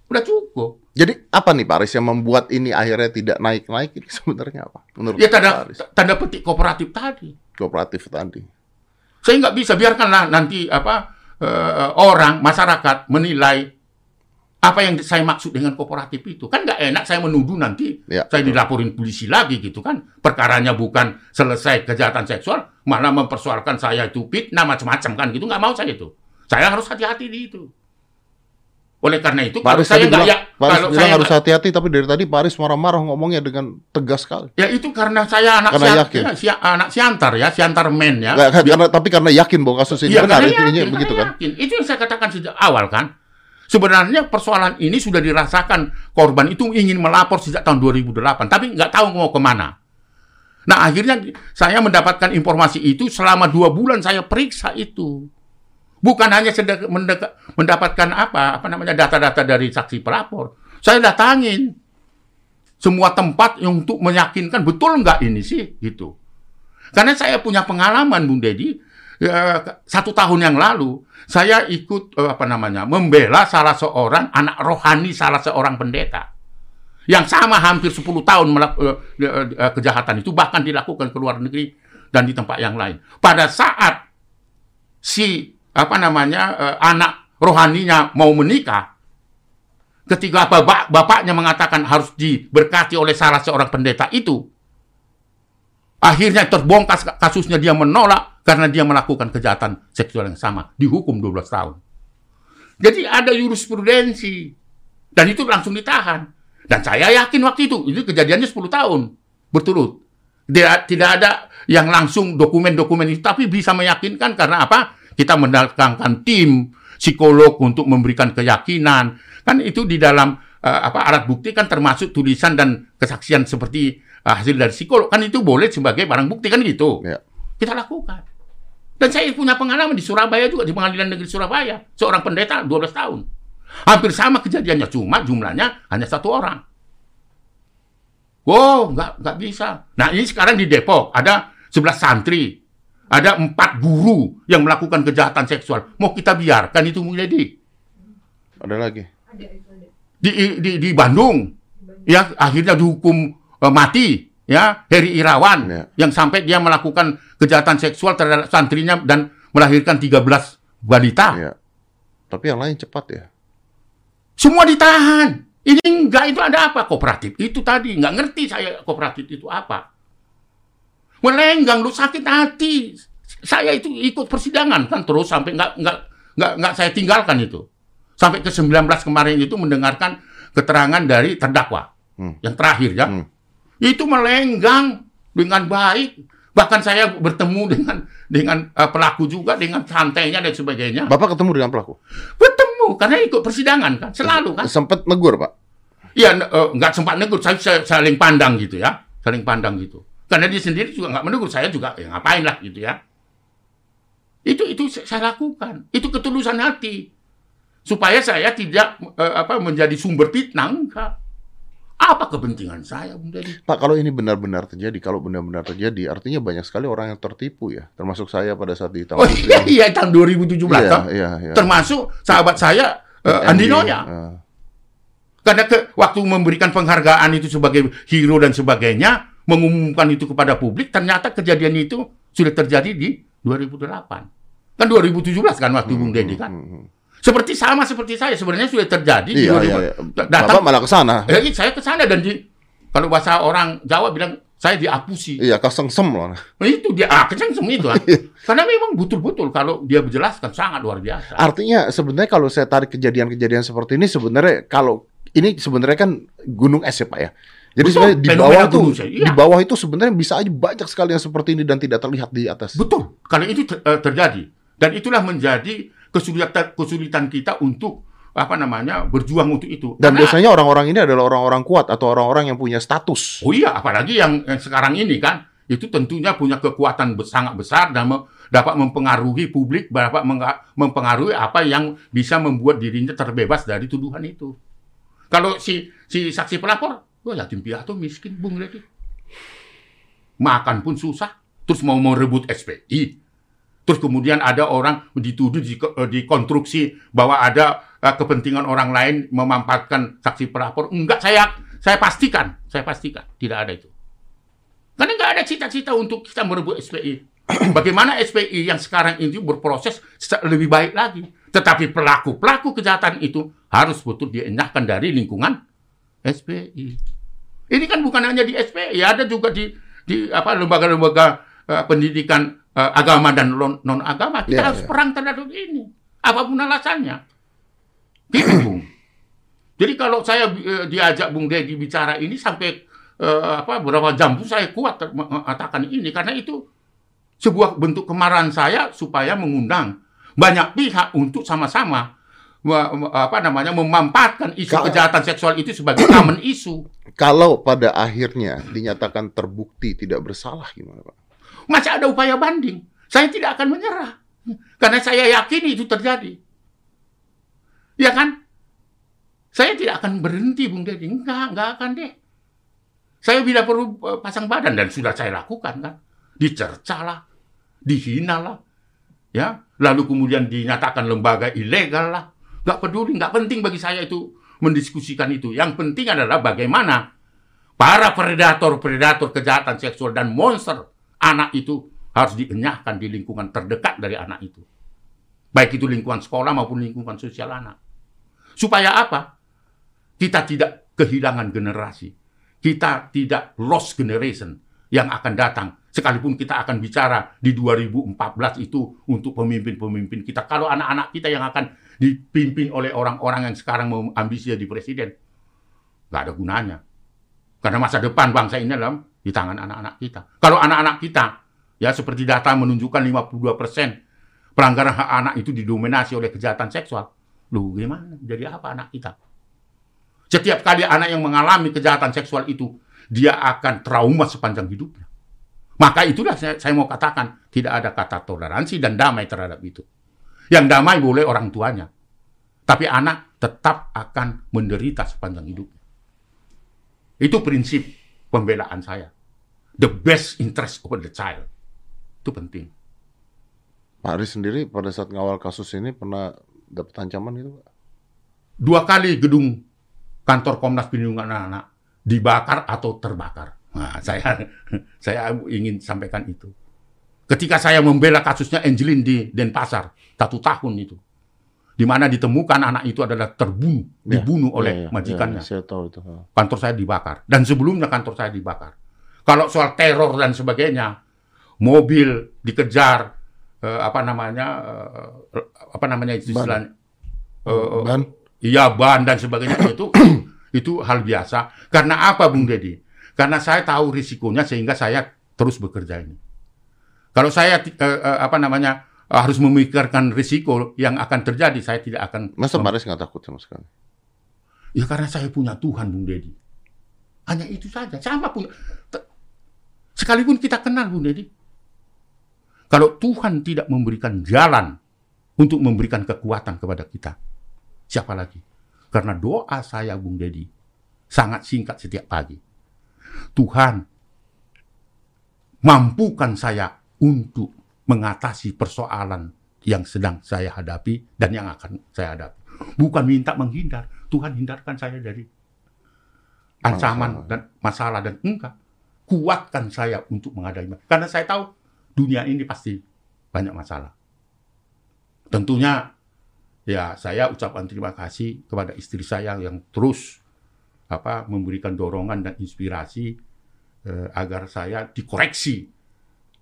Udah cukup. Jadi apa nih Pak Aris yang membuat ini akhirnya tidak naik-naik ini sebenarnya apa? Menurut ya tanda, tanda petik kooperatif tadi. Kooperatif tadi. Saya nggak bisa, biarkanlah nanti apa uh, orang, masyarakat menilai apa yang saya maksud dengan kooperatif itu. Kan nggak enak saya menuduh nanti ya, saya dilaporin polisi lagi gitu kan. Perkaranya bukan selesai kejahatan seksual, malah mempersoalkan saya itu fitnah macam-macam kan gitu, nggak mau saya itu. Saya harus hati-hati di itu. Oleh karena itu Pak Aris saya bilang, ya, Pak Aris kalau bilang saya harus hati-hati, tapi dari tadi Pak Aris marah-marah ngomongnya dengan tegas sekali. Ya itu karena saya anak karena siantar, ya, si, anak siantar ya, siantar men ya. Nah, karena, tapi karena yakin bahwa kasus ini ya, benar, yakin, yakin, begitu kan. Yakin. Itu yang saya katakan sejak awal kan. Sebenarnya persoalan ini sudah dirasakan korban itu ingin melapor sejak tahun dua ribu delapan, tapi nggak tahu mau kemana. Nah akhirnya saya mendapatkan informasi itu selama dua bulan saya periksa itu. Bukan hanya mendapatkan apa apa namanya data-data dari saksi pelapor. Saya datangin semua tempat untuk meyakinkan betul nggak ini sih gitu. Karena saya punya pengalaman Bung Deddy, ya, satu tahun yang lalu saya ikut apa namanya membela salah seorang anak rohani, salah seorang pendeta. Yang sama hampir sepuluh tahun kejahatan itu bahkan dilakukan ke luar negeri dan di tempat yang lain. Pada saat si apa namanya anak rohaninya mau menikah, ketika bapak, bapaknya mengatakan harus diberkati oleh salah seorang pendeta itu, akhirnya terbongkar kasusnya, dia menolak karena dia melakukan kejahatan seksual yang sama, dihukum dua belas tahun. Jadi ada jurisprudensi dan itu langsung ditahan. Dan saya yakin waktu itu, itu kejadiannya sepuluh tahun berturut. Dia, tidak ada yang langsung dokumen-dokumen itu, tapi bisa meyakinkan karena apa? Kita mendatangkan tim psikolog untuk memberikan keyakinan. Kan itu di dalam uh, apa alat bukti kan termasuk tulisan dan kesaksian seperti uh, hasil dari psikolog. Kan itu boleh sebagai barang bukti kan gitu. Ya. Kita lakukan. Dan saya punya pengalaman di Surabaya juga, di Pengadilan Negeri Surabaya. Seorang pendeta dua belas tahun. Hampir sama kejadiannya, cuma jumlahnya hanya satu orang. Wow, nggak nggak bisa. Nah ini sekarang di Depok ada sebelas santri, ada empat guru yang melakukan kejahatan seksual. Mau kita biarkan itu Mulyadi? Ada lagi. Di di di Bandung, ya akhirnya dihukum uh, mati, ya Heri Irawan ya, yang sampai dia melakukan kejahatan seksual terhadap santrinya dan melahirkan tiga belas balita. Ya. Tapi yang lain cepat ya. Semua ditahan. Ini enggak, itu ada apa? Kooperatif itu tadi. Enggak ngerti saya kooperatif itu apa. Melenggang, lu sakit hati. Saya itu ikut persidangan kan terus sampai enggak, enggak, enggak, enggak saya tinggalkan itu. Sampai ke sembilan belas kemarin itu mendengarkan keterangan dari terdakwa. Hmm. Yang terakhir ya. Hmm. Itu melenggang dengan baik. Bahkan saya bertemu dengan dengan uh, pelaku juga, dengan santainya dan sebagainya. Bapak ketemu dengan pelaku? Bertemu, karena ikut persidangan kan, selalu kan. Sempat negur, Pak? Iya, uh, nggak sempat negur, saya, saya saling pandang gitu ya. Saling pandang gitu. Karena dia sendiri juga nggak menegur, saya juga ya ngapain lah gitu ya. Itu, itu saya lakukan, itu ketulusan hati. supaya saya tidak eh, apa menjadi sumber fitnah. Enggak. Apa kepentingan saya menjadi? Pak, kalau ini benar-benar terjadi, kalau benar-benar terjadi, artinya banyak sekali orang yang tertipu ya, termasuk saya pada saat di tahun. Oh iya, iya tahun dua ribu tujuh belas, iya, kan? Iya, iya. Termasuk sahabat saya uh, Andinonya. Uh. Karena ke, waktu memberikan penghargaan itu sebagai hero dan sebagainya, mengumumkan itu kepada publik, ternyata kejadian itu sudah terjadi di dua ribu delapan. Kan dua ribu tujuh belas kan waktu hmm, Bung Deddy kan. Hmm, hmm. Seperti sama seperti saya sebenarnya sudah terjadi. Iya, iya, iya. Datang, Bapak malah ke sana. Ya, saya ke sana dan di, kalau bahasa orang Jawa bilang saya diapusi. Iya, kesengsem loh. Itu dia ah, kesengsem itu kan. Karena memang betul-betul kalau dia menjelaskan sangat luar biasa. Artinya sebenarnya kalau saya tarik kejadian-kejadian seperti ini sebenarnya kalau ini sebenarnya kan gunung es ya Pak ya. Jadi betul, sebenarnya di bawah itu, iya. Di bawah itu sebenarnya bisa aja banyak sekali yang seperti ini dan tidak terlihat di atas. Betul, kalau itu ter terjadi dan itulah menjadi kesulitan kesulitan kita untuk apa namanya berjuang untuk itu. Dan karena, biasanya orang-orang ini adalah orang-orang kuat atau orang-orang yang punya status. Oh iya, apalagi yang, yang sekarang ini kan itu tentunya punya kekuatan sangat besar dan me, dapat mempengaruhi publik, dapat mempengaruhi apa yang bisa membuat dirinya terbebas dari tuduhan itu. Kalau si si saksi pelapor, oh yatim piatu miskin Bung Deddy, makan pun susah, terus mau merebut S P I. Terus kemudian ada orang dituduh dikonstruksi bahwa ada kepentingan orang lain memampatkan saksi pelapor. Enggak, saya saya pastikan, saya pastikan tidak ada itu. Karena enggak ada cita-cita untuk kita merebut S P I. Bagaimana S P I yang sekarang ini berproses lebih baik lagi. Tetapi pelaku-pelaku kejahatan itu harus betul dienyahkan dari lingkungan S P I. Ini kan bukan hanya di S P I, ada juga di di apa lembaga-lembaga uh, pendidikan agama dan non-agama, kita yeah, harus yeah. perang terhadap ini. Apapun alasannya. Gitu, Bung. Jadi kalau saya eh, diajak Bung Deddy bicara ini, sampai eh, apa berapa jam pun saya kuat mengatakan ini. Karena itu sebuah bentuk kemarahan saya supaya mengundang banyak pihak untuk sama-sama apa namanya memampatkan isu kalau, kejahatan seksual itu sebagai common isu. Kalau pada akhirnya dinyatakan terbukti tidak bersalah, gimana Pak? Masih ada upaya banding. Saya tidak akan menyerah. Karena saya yakini itu terjadi. Ya kan? Saya tidak akan berhenti, Bung Deddy. Enggak, enggak akan deh. Saya bila perlu pasang badan. Dan sudah saya lakukan kan. Dicerca lah. Dihina lah. Ya? Lalu kemudian dinyatakan lembaga ilegal lah. Enggak peduli, enggak penting bagi saya itu mendiskusikan itu. Yang penting adalah bagaimana para predator-predator kejahatan seksual dan monster anak itu harus dienyahkan di lingkungan terdekat dari anak itu. Baik itu lingkungan sekolah maupun lingkungan sosial anak. Supaya apa? Kita tidak kehilangan generasi. Kita tidak lost generation yang akan datang. Sekalipun kita akan bicara di dua ribu empat belas itu untuk pemimpin-pemimpin kita. Kalau anak-anak kita yang akan dipimpin oleh orang-orang yang sekarang mau ambisi jadi presiden. Nggak ada gunanya. Karena masa depan bangsa ini adalah di tangan anak-anak kita. Kalau anak-anak kita, ya seperti data menunjukkan lima puluh dua persen pelanggaran hak anak itu didominasi oleh kejahatan seksual. Loh, gimana? Jadi apa anak kita? Setiap kali anak yang mengalami kejahatan seksual itu, dia akan trauma sepanjang hidupnya. Maka itulah saya, saya mau katakan, tidak ada kata toleransi dan damai terhadap itu. Yang damai boleh orang tuanya. Tapi anak tetap akan menderita sepanjang hidupnya. Itu prinsip pembelaan saya. The best interest of the child. Itu penting. Pak Aris sendiri pada saat ngawal kasus ini pernah dapat ancaman gitu, Pak? Dua kali gedung kantor Komnas Perlindungan Anak dibakar atau terbakar. Nah, saya saya ingin sampaikan itu. Ketika saya membela kasusnya Angelin di Denpasar, satu tahun itu. Di mana ditemukan anak itu adalah terbunuh, ya, dibunuh oleh ya, ya, majikannya. Ya, saya tahu itu. Kantor saya dibakar. Dan sebelumnya kantor saya dibakar. Kalau soal teror dan sebagainya, mobil dikejar, eh, apa namanya, eh, apa namanya itu istilahnya, eh, ban, iya ban dan sebagainya itu, itu hal biasa. Karena apa, Bung Deddy? Karena saya tahu risikonya sehingga saya terus bekerja ini. Kalau saya eh, apa namanya harus memikirkan risiko yang akan terjadi, saya tidak akan. Masa Pak Aris nggak takut sama sekali? Ya karena saya punya Tuhan, Bung Deddy. Hanya itu saja. Sama punya. Sekalipun kita kenal, Bung Deddy. Kalau Tuhan tidak memberikan jalan untuk memberikan kekuatan kepada kita, siapa lagi? Karena doa saya, Bung Deddy, sangat singkat setiap pagi. Tuhan, mampukan saya untuk mengatasi persoalan yang sedang saya hadapi dan yang akan saya hadapi. Bukan minta menghindar. Tuhan, hindarkan saya dari ancaman masalah. dan masalah. Dan enggak, kuatkan saya untuk menghadapi. Karena saya tahu dunia ini pasti banyak masalah. Tentunya, ya, saya ucapkan terima kasih kepada istri saya yang terus apa memberikan dorongan dan inspirasi eh, agar saya dikoreksi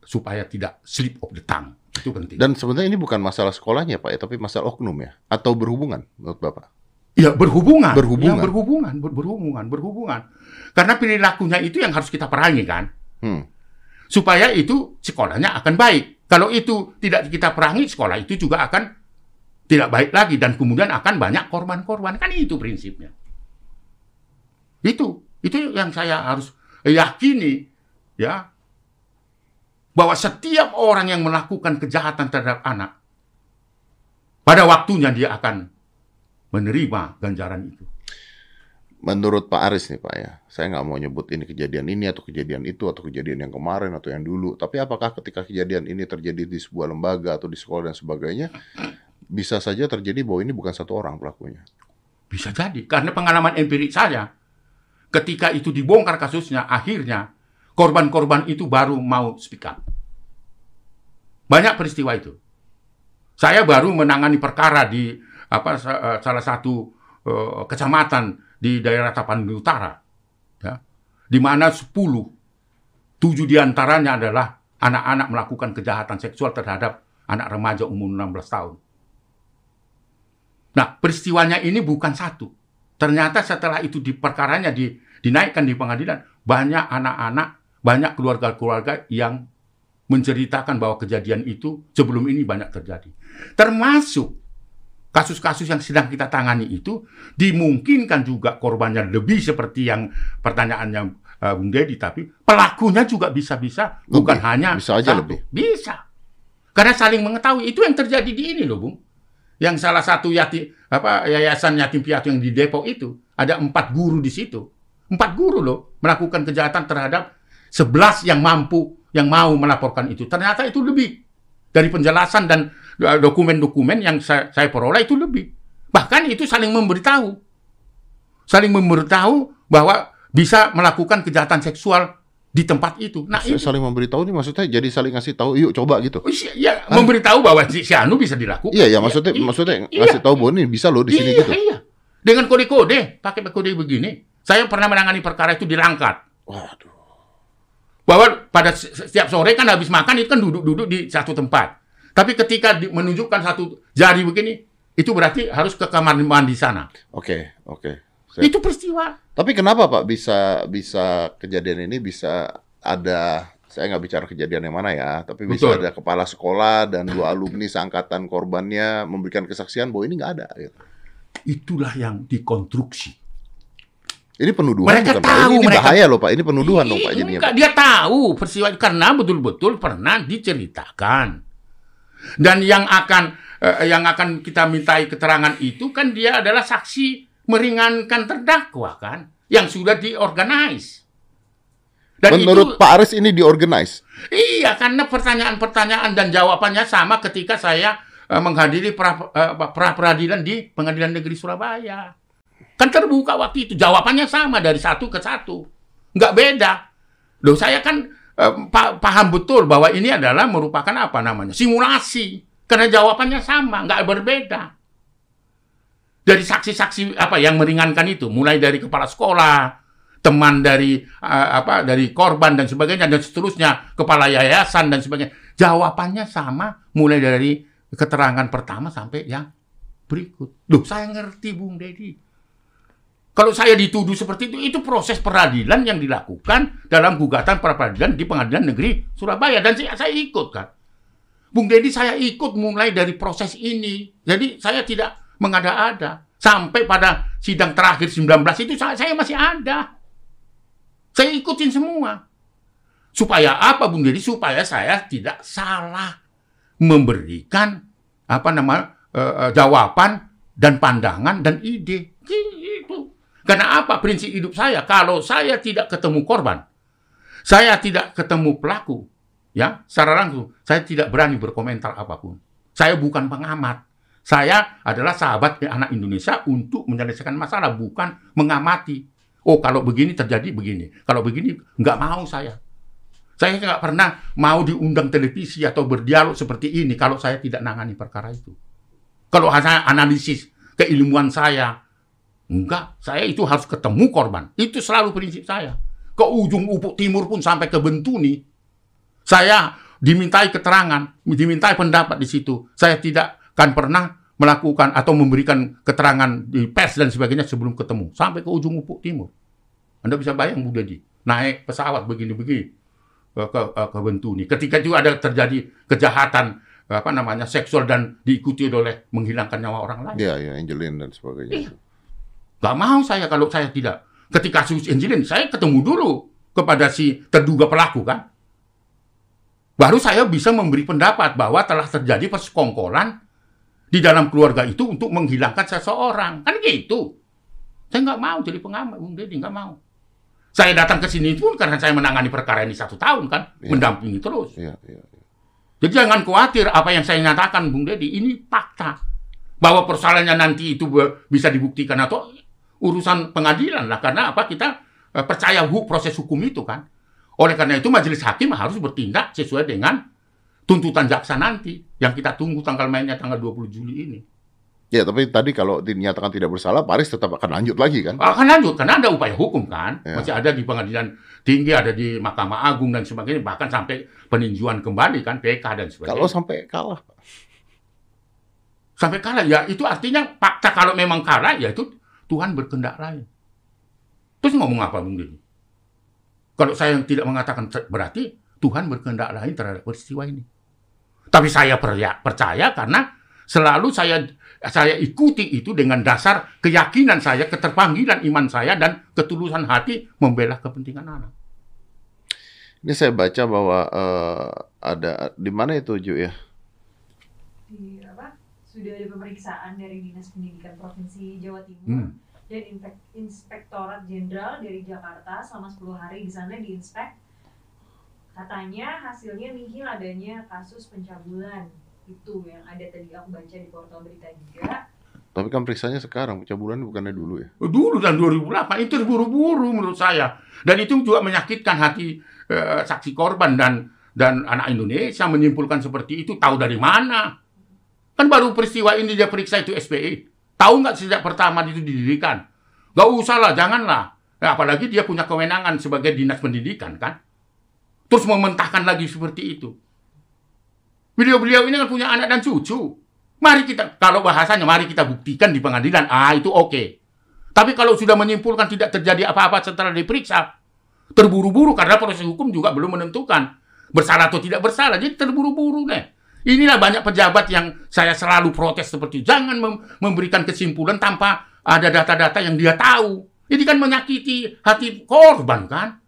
supaya tidak slip of the tongue. Itu penting. Dan sebenarnya ini bukan masalah sekolahnya, Pak, ya, tapi masalah oknum, ya, atau berhubungan menurut Bapak? Ya, berhubungan. Berhubungan. Ya, berhubungan, ber berhubungan, berhubungan. Karena perilakunya itu yang harus kita perangi, kan? Hmm. Supaya itu sekolahnya akan baik. Kalau itu tidak kita perangi, sekolah itu juga akan tidak baik lagi, dan kemudian akan banyak korban-korban. Kan itu prinsipnya. Itu, itu yang saya harus yakini, ya, bahwa setiap orang yang melakukan kejahatan terhadap anak, pada waktunya dia akan menerima ganjaran itu. Menurut Pak Aris nih, Pak, ya, saya nggak mau nyebut ini kejadian ini atau kejadian itu atau kejadian yang kemarin atau yang dulu, tapi apakah ketika kejadian ini terjadi di sebuah lembaga atau di sekolah dan sebagainya, bisa saja terjadi bahwa ini bukan satu orang pelakunya? Bisa jadi. Karena pengalaman empirik saya, ketika itu dibongkar kasusnya, akhirnya korban-korban itu baru mau speak up. Banyak peristiwa itu. Saya baru menangani perkara di apa salah satu uh, kecamatan di daerah Tapanuli Utara, ya, di mana sepuluh, tujuh diantaranya adalah anak-anak melakukan kejahatan seksual terhadap anak remaja umur enam belas tahun. Nah, peristiwanya ini bukan satu. Ternyata setelah itu di perkaranya di, dinaikkan di pengadilan, banyak anak-anak, banyak keluarga-keluarga yang menceritakan bahwa kejadian itu sebelum ini banyak terjadi. Termasuk kasus-kasus yang sedang kita tangani itu, dimungkinkan juga korbannya lebih seperti yang pertanyaannya uh, Bung Deddy, tapi pelakunya juga bisa-bisa, bukan hanya bisa aja satu. Lebih. Bisa. Karena saling mengetahui. Itu yang terjadi di ini loh, Bung. Yang salah satu yati, apa, yayasan yatim piatu yang di Depok itu, ada empat guru di situ. Empat guru loh melakukan kejahatan terhadap sebelas yang mampu, yang mau melaporkan itu. Ternyata itu lebih. Dari penjelasan dan dokumen-dokumen yang saya, saya peroleh itu lebih. Bahkan itu saling memberitahu. Saling memberitahu bahwa bisa melakukan kejahatan seksual di tempat itu. Nah, ini saling memberitahu nih maksudnya jadi saling ngasih tahu, yuk coba gitu. Ya, kan? Memberitahu bahwa si, si Anu bisa dilakukan. Iya, ya, maksudnya, iya, maksudnya iya, ngasih tahu bahwa ini bisa loh di iya, sini gitu. Iya. Dengan kode-kode, pakai kode begini. Saya pernah menangani perkara itu di Langkat. Waduh. Bahwa pada setiap sore kan habis makan itu kan duduk-duduk di satu tempat. Tapi ketika di, menunjukkan satu jari begini, itu berarti harus ke kamar mandi sana. Oke, okay, oke. Okay. Saya... Itu peristiwa. Tapi kenapa, Pak, bisa bisa kejadian ini bisa ada, saya nggak bicara kejadian yang mana ya, tapi bisa betul. Ada kepala sekolah dan dua alumni seangkatan korbannya memberikan kesaksian bahwa ini nggak ada. Gitu. Itulah yang dikonstruksi. Ini penuduhan. Mereka bukan, tahu. Pak. Ini, ini mereka... bahaya loh, Pak. Ini penuduhan Ih, dong, Pak. Jadinya, enggak, Pak. Dia tahu peristiwa karena betul-betul pernah diceritakan. Dan yang akan eh, yang akan kita mintai keterangan itu kan dia adalah saksi meringankan terdakwa, kan, yang sudah diorganize. Dan menurut itu, Pak Aris ini diorganize? Iya, karena pertanyaan-pertanyaan dan jawabannya sama ketika saya eh, menghadiri pra, eh, pra peradilan di Pengadilan Negeri Surabaya. Kan terbuka waktu itu, jawabannya sama dari satu ke satu, nggak beda. Loh, saya kan eh, paham betul bahwa ini adalah merupakan apa namanya simulasi, karena jawabannya sama, nggak berbeda. Dari saksi-saksi apa yang meringankan itu, mulai dari kepala sekolah, teman dari uh, apa dari korban dan sebagainya dan seterusnya, kepala yayasan dan sebagainya, jawabannya sama mulai dari keterangan pertama sampai yang berikut. Loh, saya ngerti, Bung Deddy. Kalau saya dituduh seperti itu, itu proses peradilan yang dilakukan dalam gugatan pra peradilan di Pengadilan Negeri Surabaya. Dan saya, saya ikut, kan. Bung Deddy, saya ikut mulai dari proses ini. Jadi saya tidak mengada-ada. Sampai pada sidang terakhir sembilan belas itu saya, saya masih ada. Saya ikutin semua. Supaya apa, Bung Deddy? Supaya saya tidak salah memberikan apa nama, eh, jawaban dan pandangan dan ide. Gitu. Karena apa prinsip hidup saya? Kalau saya tidak ketemu korban, saya tidak ketemu pelaku, ya, secara langsung, saya tidak berani berkomentar apapun. Saya bukan pengamat. Saya adalah sahabat anak Indonesia untuk menyelesaikan masalah, bukan mengamati. Oh, kalau begini terjadi begini. Kalau begini, nggak mau saya. Saya nggak pernah mau diundang televisi atau berdialog seperti ini kalau saya tidak nangani perkara itu. Kalau saya analisis keilmuan saya, enggak. Saya itu harus ketemu korban. Itu selalu prinsip saya. Ke ujung Upuk Timur pun sampai ke Bentuni, saya dimintai keterangan, dimintai pendapat di situ. Saya tidak akan pernah melakukan atau memberikan keterangan di pers dan sebagainya sebelum ketemu. Sampai ke ujung Upuk Timur. Anda bisa bayang, Bu Dedi, naik pesawat begini-begini ke, ke, ke Bentuni. Ketika itu ada terjadi kejahatan, apa namanya, seksual dan diikuti oleh menghilangkan nyawa orang lain. Iya, ya, Angelin dan sebagainya. Iya. Gak mau saya kalau saya tidak. Ketika kasus Angelin, saya ketemu dulu kepada si terduga pelaku, kan. Baru saya bisa memberi pendapat bahwa telah terjadi persekongkolan di dalam keluarga itu untuk menghilangkan seseorang. Kan gitu. Saya nggak mau jadi pengamat, Bung Dedi, nggak mau. Saya datang ke sini pun karena saya menangani perkara ini satu tahun, kan. Ya. Mendampingi terus. Ya, ya, ya. Jadi jangan khawatir apa yang saya nyatakan, Bung Dedi. Ini fakta. Bahwa persoalannya nanti itu bisa dibuktikan atau urusan pengadilan lah. Karena apa, kita percaya huk, proses hukum itu, kan. Oleh karena itu majelis hakim harus bertindak sesuai dengan tuntutan jaksa nanti, yang kita tunggu tanggal mainnya tanggal dua puluh Juli ini. Ya, tapi tadi kalau dinyatakan tidak bersalah, Pak Aris tetap akan lanjut lagi, kan? Akan lanjut, karena ada upaya hukum, kan? Ya. Masih ada di pengadilan tinggi, ada di Mahkamah Agung dan sebagainya, bahkan sampai peninjauan kembali, kan? P K dan sebagainya. Kalau sampai kalah, Pak. Sampai kalah, ya itu artinya fakta. Kalau memang kalah, ya itu Tuhan berkendak lain. Terus ngomong apa, Bung Dedi? Kalau saya yang tidak mengatakan, berarti Tuhan berkendak lain terhadap peristiwa ini. Tapi saya percaya karena selalu saya saya ikuti itu dengan dasar keyakinan saya, keterpanggilan iman saya, dan ketulusan hati membela kepentingan anak. Ini saya baca bahwa uh, ada di mana itu, Ju, ya? Di apa? Sudah ada pemeriksaan dari Dinas Pendidikan Provinsi Jawa Timur hmm. dan Inspektorat Jenderal dari Jakarta selama sepuluh hari di sana diinspek. Katanya hasilnya nihil adanya kasus pencabulan itu yang ada tadi aku baca di portal berita juga. Tapi kan periksanya sekarang, pencabulan bukannya dulu, ya? Dulu dan dua ribu delapan itu buru-buru menurut saya. Dan itu juga menyakitkan hati eh, saksi korban dan dan anak Indonesia menyimpulkan seperti itu. Tahu dari mana? Kan baru peristiwa ini dia periksa itu S P I. Tahu nggak sejak pertama itu didirikan? Nggak usah lah, janganlah. Nah, apalagi dia punya kewenangan sebagai dinas pendidikan, kan? Terus mementahkan lagi seperti itu. Beliau-beliau ini kan punya anak dan cucu. Mari kita, kalau bahasanya, mari kita buktikan di pengadilan. Ah, itu oke. Okay. Tapi kalau sudah menyimpulkan tidak terjadi apa-apa setelah diperiksa, terburu-buru karena proses hukum juga belum menentukan bersalah atau tidak bersalah. Jadi terburu-buru, nih. Inilah banyak pejabat yang saya selalu protes seperti itu. Jangan mem- memberikan kesimpulan tanpa ada data-data yang dia tahu. Ini kan menyakiti hati korban, kan?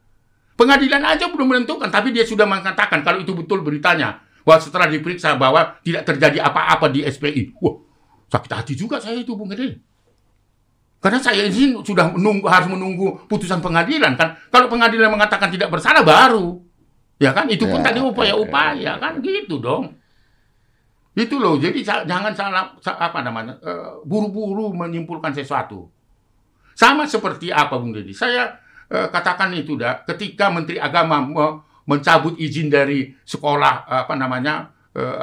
Pengadilan aja belum menentukan, tapi dia sudah mengatakan kalau itu betul beritanya. Bahwa setelah diperiksa bahwa tidak terjadi apa-apa di S P I. Wah, sakit hati juga saya itu, Bung Edi. Karena saya ini sudah menunggu, harus menunggu putusan pengadilan, kan. Kalau pengadilan mengatakan tidak bersalah, baru. Ya kan, itu pun ya, tadi upaya-upaya, ya, kan, gitu dong. Itu loh, jadi jangan salah, apa namanya, uh, buru-buru menyimpulkan sesuatu. Sama seperti apa, Bung Edi? Saya... katakan itu dah, ketika Menteri Agama mencabut izin dari sekolah apa namanya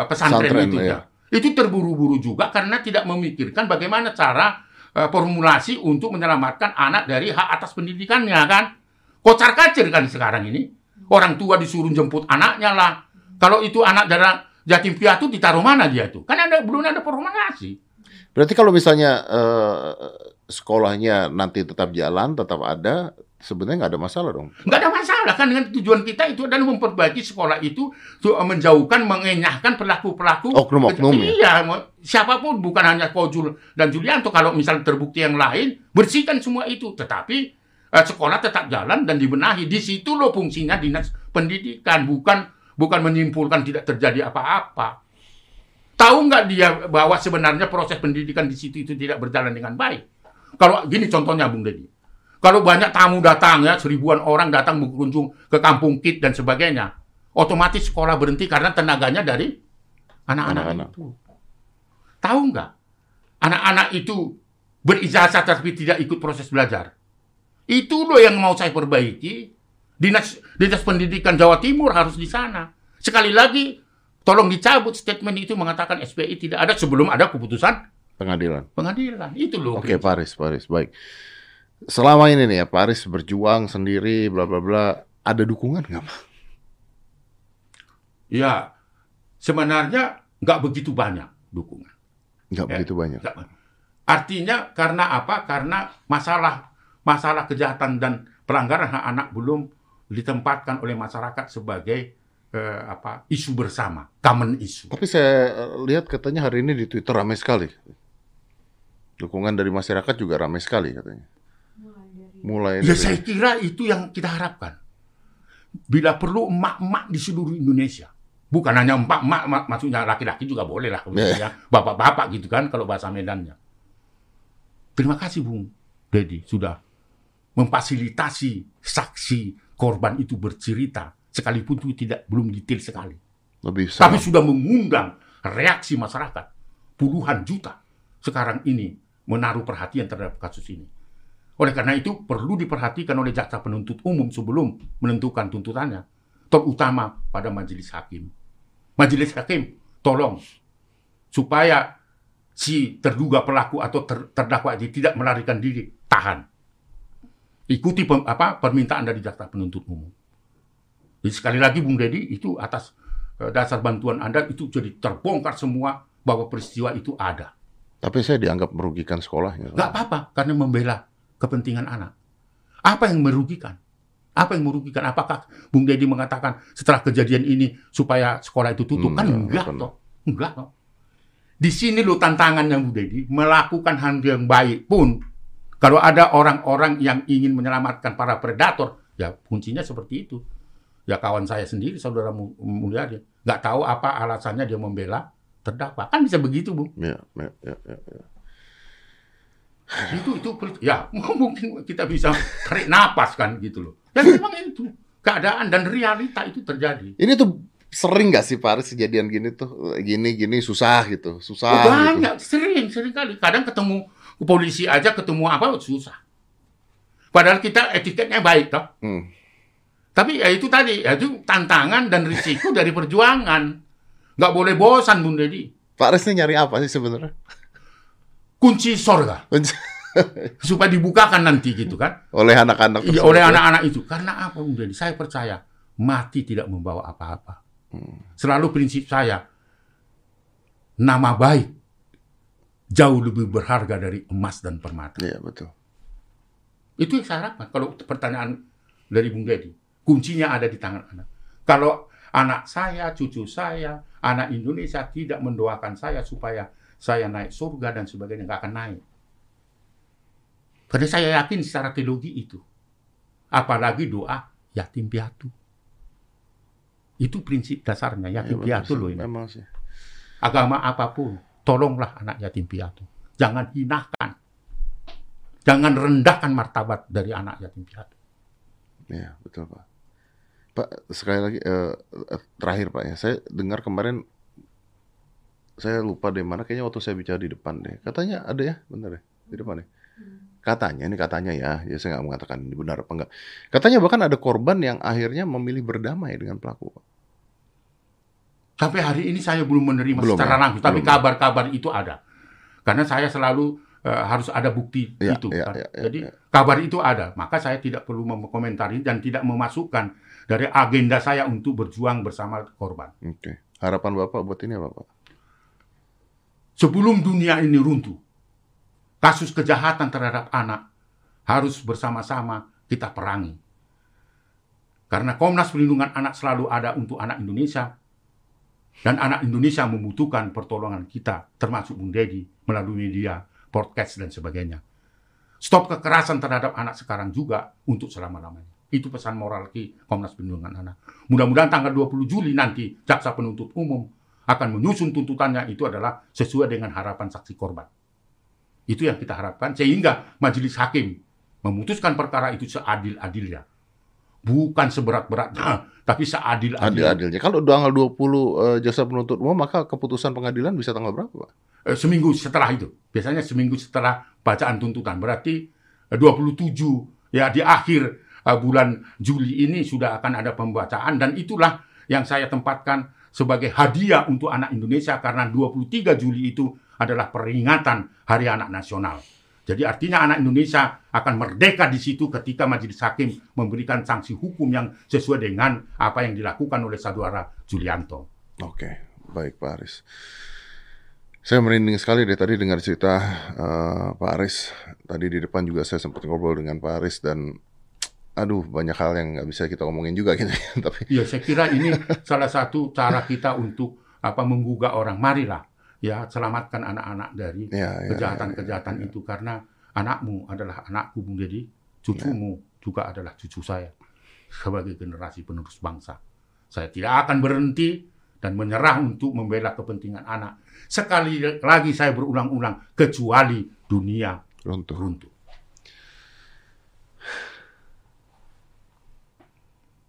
pesantren, pesantren itu ya. Itu terburu-buru juga karena tidak memikirkan bagaimana cara formulasi untuk menyelamatkan anak dari hak atas pendidikannya, kan. Kocar-kacir kan sekarang ini. Orang tua disuruh jemput anaknya lah. Kalau itu anak dari Yatim Piatu ditaruh mana dia tuh? Kan ada, belum ada formulasi. Berarti kalau misalnya uh, sekolahnya nanti tetap jalan, tetap ada, sebenarnya nggak ada masalah dong? Nggak ada masalah, kan, dengan tujuan kita itu adalah memperbaiki sekolah itu, menjauhkan, mengenyahkan pelaku-pelaku. Oknum-oknum. Iya, siapapun, bukan hanya Kojul dan Julianto. Kalau misalnya terbukti yang lain, bersihkan semua itu. Tetapi eh, sekolah tetap jalan dan dibenahi. Di situ loh fungsinya dinas pendidikan, bukan bukan menyimpulkan tidak terjadi apa-apa. Tahu nggak dia bahwa sebenarnya proses pendidikan di situ itu tidak berjalan dengan baik? Kalau gini contohnya, Bung Deddy. Kalau banyak tamu datang, ya seribuan orang datang berkunjung ke kampung Kit dan sebagainya, otomatis sekolah berhenti karena tenaganya dari anak-anak itu. Tahu nggak? Anak-anak itu berijazah tapi tidak ikut proses belajar. Itu loh yang mau saya perbaiki. Dinas, Dinas Pendidikan Jawa Timur harus di sana. Sekali lagi, tolong dicabut statement itu mengatakan S P I tidak ada sebelum ada keputusan pengadilan. Pengadilan, itu loh. Oke, Pak Aris, Pak Aris, baik. Selama ini nih ya, Pak Aris berjuang sendiri, bla bla bla. Ada dukungan nggak, Pak? Ya, sebenarnya nggak begitu banyak dukungan. Nggak ya, begitu banyak. Gak, artinya karena apa? Karena masalah masalah kejahatan dan pelanggaran hak anak belum ditempatkan oleh masyarakat sebagai eh, apa isu bersama, common issue. Tapi saya lihat katanya hari ini di Twitter ramai sekali. Dukungan dari masyarakat juga ramai sekali katanya. Mulai dari... Ya saya kira itu yang kita harapkan. Bila perlu emak-emak di seluruh Indonesia. Bukan hanya emak-emak, maksudnya laki-laki juga boleh lah. Bapak-bapak gitu kan kalau bahasa Medannya. Terima kasih Bung Deddy sudah memfasilitasi saksi korban itu bercerita. Sekalipun itu tidak belum detail sekali. Lebih Tapi sudah mengundang reaksi masyarakat. Puluhan juta sekarang ini menaruh perhatian terhadap kasus ini. Oleh karena itu, perlu diperhatikan oleh jaksa penuntut umum sebelum menentukan tuntutannya, terutama pada majelis hakim. Majelis hakim, tolong, supaya si terduga pelaku atau ter, terdakwa tidak melarikan diri, tahan. Ikuti pem, apa, permintaan dari jaksa penuntut umum. Jadi sekali lagi, Bung Deddy, itu atas dasar bantuan Anda, itu jadi terbongkar semua bahwa peristiwa itu ada. Tapi saya dianggap merugikan sekolahnya. Nggak apa-apa, karena membela kepentingan anak. Apa yang merugikan? Apa yang merugikan? Apakah Bung Deddy mengatakan setelah kejadian ini supaya sekolah itu tutup? Hmm, kan enggak toh. Enggak toh. Di sini loh tantangannya Bung Deddy, melakukan hal yang baik pun kalau ada orang-orang yang ingin menyelamatkan para predator, ya kuncinya seperti itu. Ya kawan saya sendiri, Saudara Mulyadi, nggak tahu apa alasannya dia membela terdakwa. Kan bisa begitu, Bung. Ya, ya, ya, ya. Itu, itu, ya mungkin kita bisa tarik napas kan gitu loh. Dan memang itu keadaan dan realita itu terjadi. Ini tuh sering gak sih Pak Aris kejadian gini tuh, gini gini susah gitu, susah. Banyak, gitu. sering, sering kali. Kadang ketemu polisi aja ketemu apa susah. Padahal kita etiketnya baik toh. Hmm. Tapi ya itu tadi, ya itu tantangan dan risiko dari perjuangan. Gak boleh bosan Bung Deddy. Pak Aris ini nyari apa sih sebenarnya? Kunci surga supaya dibukakan nanti gitu kan oleh anak-anak ya, oleh anak-anak itu karena apa Bung Deddy? Saya percaya mati tidak membawa apa-apa. Hmm. Selalu prinsip saya nama baik jauh lebih berharga dari emas dan permata. Iya betul. Itu yang saya harapkan kalau pertanyaan dari Bung Deddy. Kuncinya ada di tangan anak. Kalau anak saya, cucu saya, anak Indonesia tidak mendoakan saya supaya saya naik surga dan sebagainya, nggak akan naik. Karena saya yakin secara teologi itu. Apalagi doa yatim piatu. Itu prinsip dasarnya, yatim ya, piatu loh ini. Ya. Agama apapun, tolonglah anak yatim piatu. Jangan hinakan. Jangan rendahkan martabat dari anak yatim piatu. Ya, betul Pak. Pak, sekali lagi, eh, terakhir Pak, ya, saya dengar kemarin saya lupa deh mana, kayaknya waktu saya bicara di depan deh. Katanya ada ya, benar deh, di depan deh. Katanya, ini katanya ya, ya saya nggak mengatakan ini benar apa enggak. Katanya bahkan ada korban yang akhirnya memilih berdamai dengan pelaku. Sampai hari ini saya belum menerima belum, secara langsung, ya? Tapi kabar-kabar itu ada. Karena saya selalu uh, harus ada bukti ya, itu. Ya, ya, ya, Jadi ya. kabar itu ada, maka saya tidak perlu mengomentari dan tidak memasukkan dari agenda saya untuk berjuang bersama korban. Oke, harapan Bapak buat ini apa Pak? Sebelum dunia ini runtuh, kasus kejahatan terhadap anak harus bersama-sama kita perangi. Karena Komnas Perlindungan Anak selalu ada untuk anak Indonesia. Dan anak Indonesia membutuhkan pertolongan kita, termasuk Bung Deddy, melalui media, podcast, dan sebagainya. Stop kekerasan terhadap anak sekarang juga untuk selama-lamanya. Itu pesan moral Komnas Perlindungan Anak. Mudah-mudahan tanggal dua puluh Juli nanti, jaksa penuntut umum akan menyusun tuntutannya itu adalah sesuai dengan harapan saksi korban. Itu yang kita harapkan, sehingga majelis hakim memutuskan perkara itu seadil-adilnya. Bukan seberat-beratnya, tapi seadil-adilnya. Adil-adilnya. Kalau tanggal dua puluh eh, jasa penuntut umum, maka keputusan pengadilan bisa tanggal berapa, Pak? Eh, seminggu setelah itu. Biasanya seminggu setelah bacaan tuntutan. Berarti eh, dua puluh tujuh, ya di akhir eh, bulan Juli ini sudah akan ada pembacaan. Dan itulah yang saya tempatkan sebagai hadiah untuk anak Indonesia, karena dua puluh tiga Juli itu adalah peringatan Hari Anak Nasional. Jadi artinya anak Indonesia akan merdeka di situ ketika majelis hakim memberikan sanksi hukum yang sesuai dengan apa yang dilakukan oleh saudara Julianto. Oke, baik Pak Aris. Saya merinding sekali deh tadi dengar cerita uh, Pak Aris. Tadi di depan juga saya sempat ngobrol dengan Pak Aris dan aduh banyak hal yang nggak bisa kita omongin juga gitu. Tapi ya saya kira ini salah satu cara kita untuk apa menggugah orang. Marilah. Ya, selamatkan anak-anak dari kejahatan-kejahatan ya, ya, kejahatan ya, ya. itu. Karena anakmu adalah anakku, Bung Deddy. Cucumu ya. juga adalah cucu saya. Sebagai generasi penerus bangsa. Saya tidak akan berhenti dan menyerah untuk membela kepentingan anak. Sekali lagi saya berulang-ulang. Kecuali dunia runtuh. runtuh.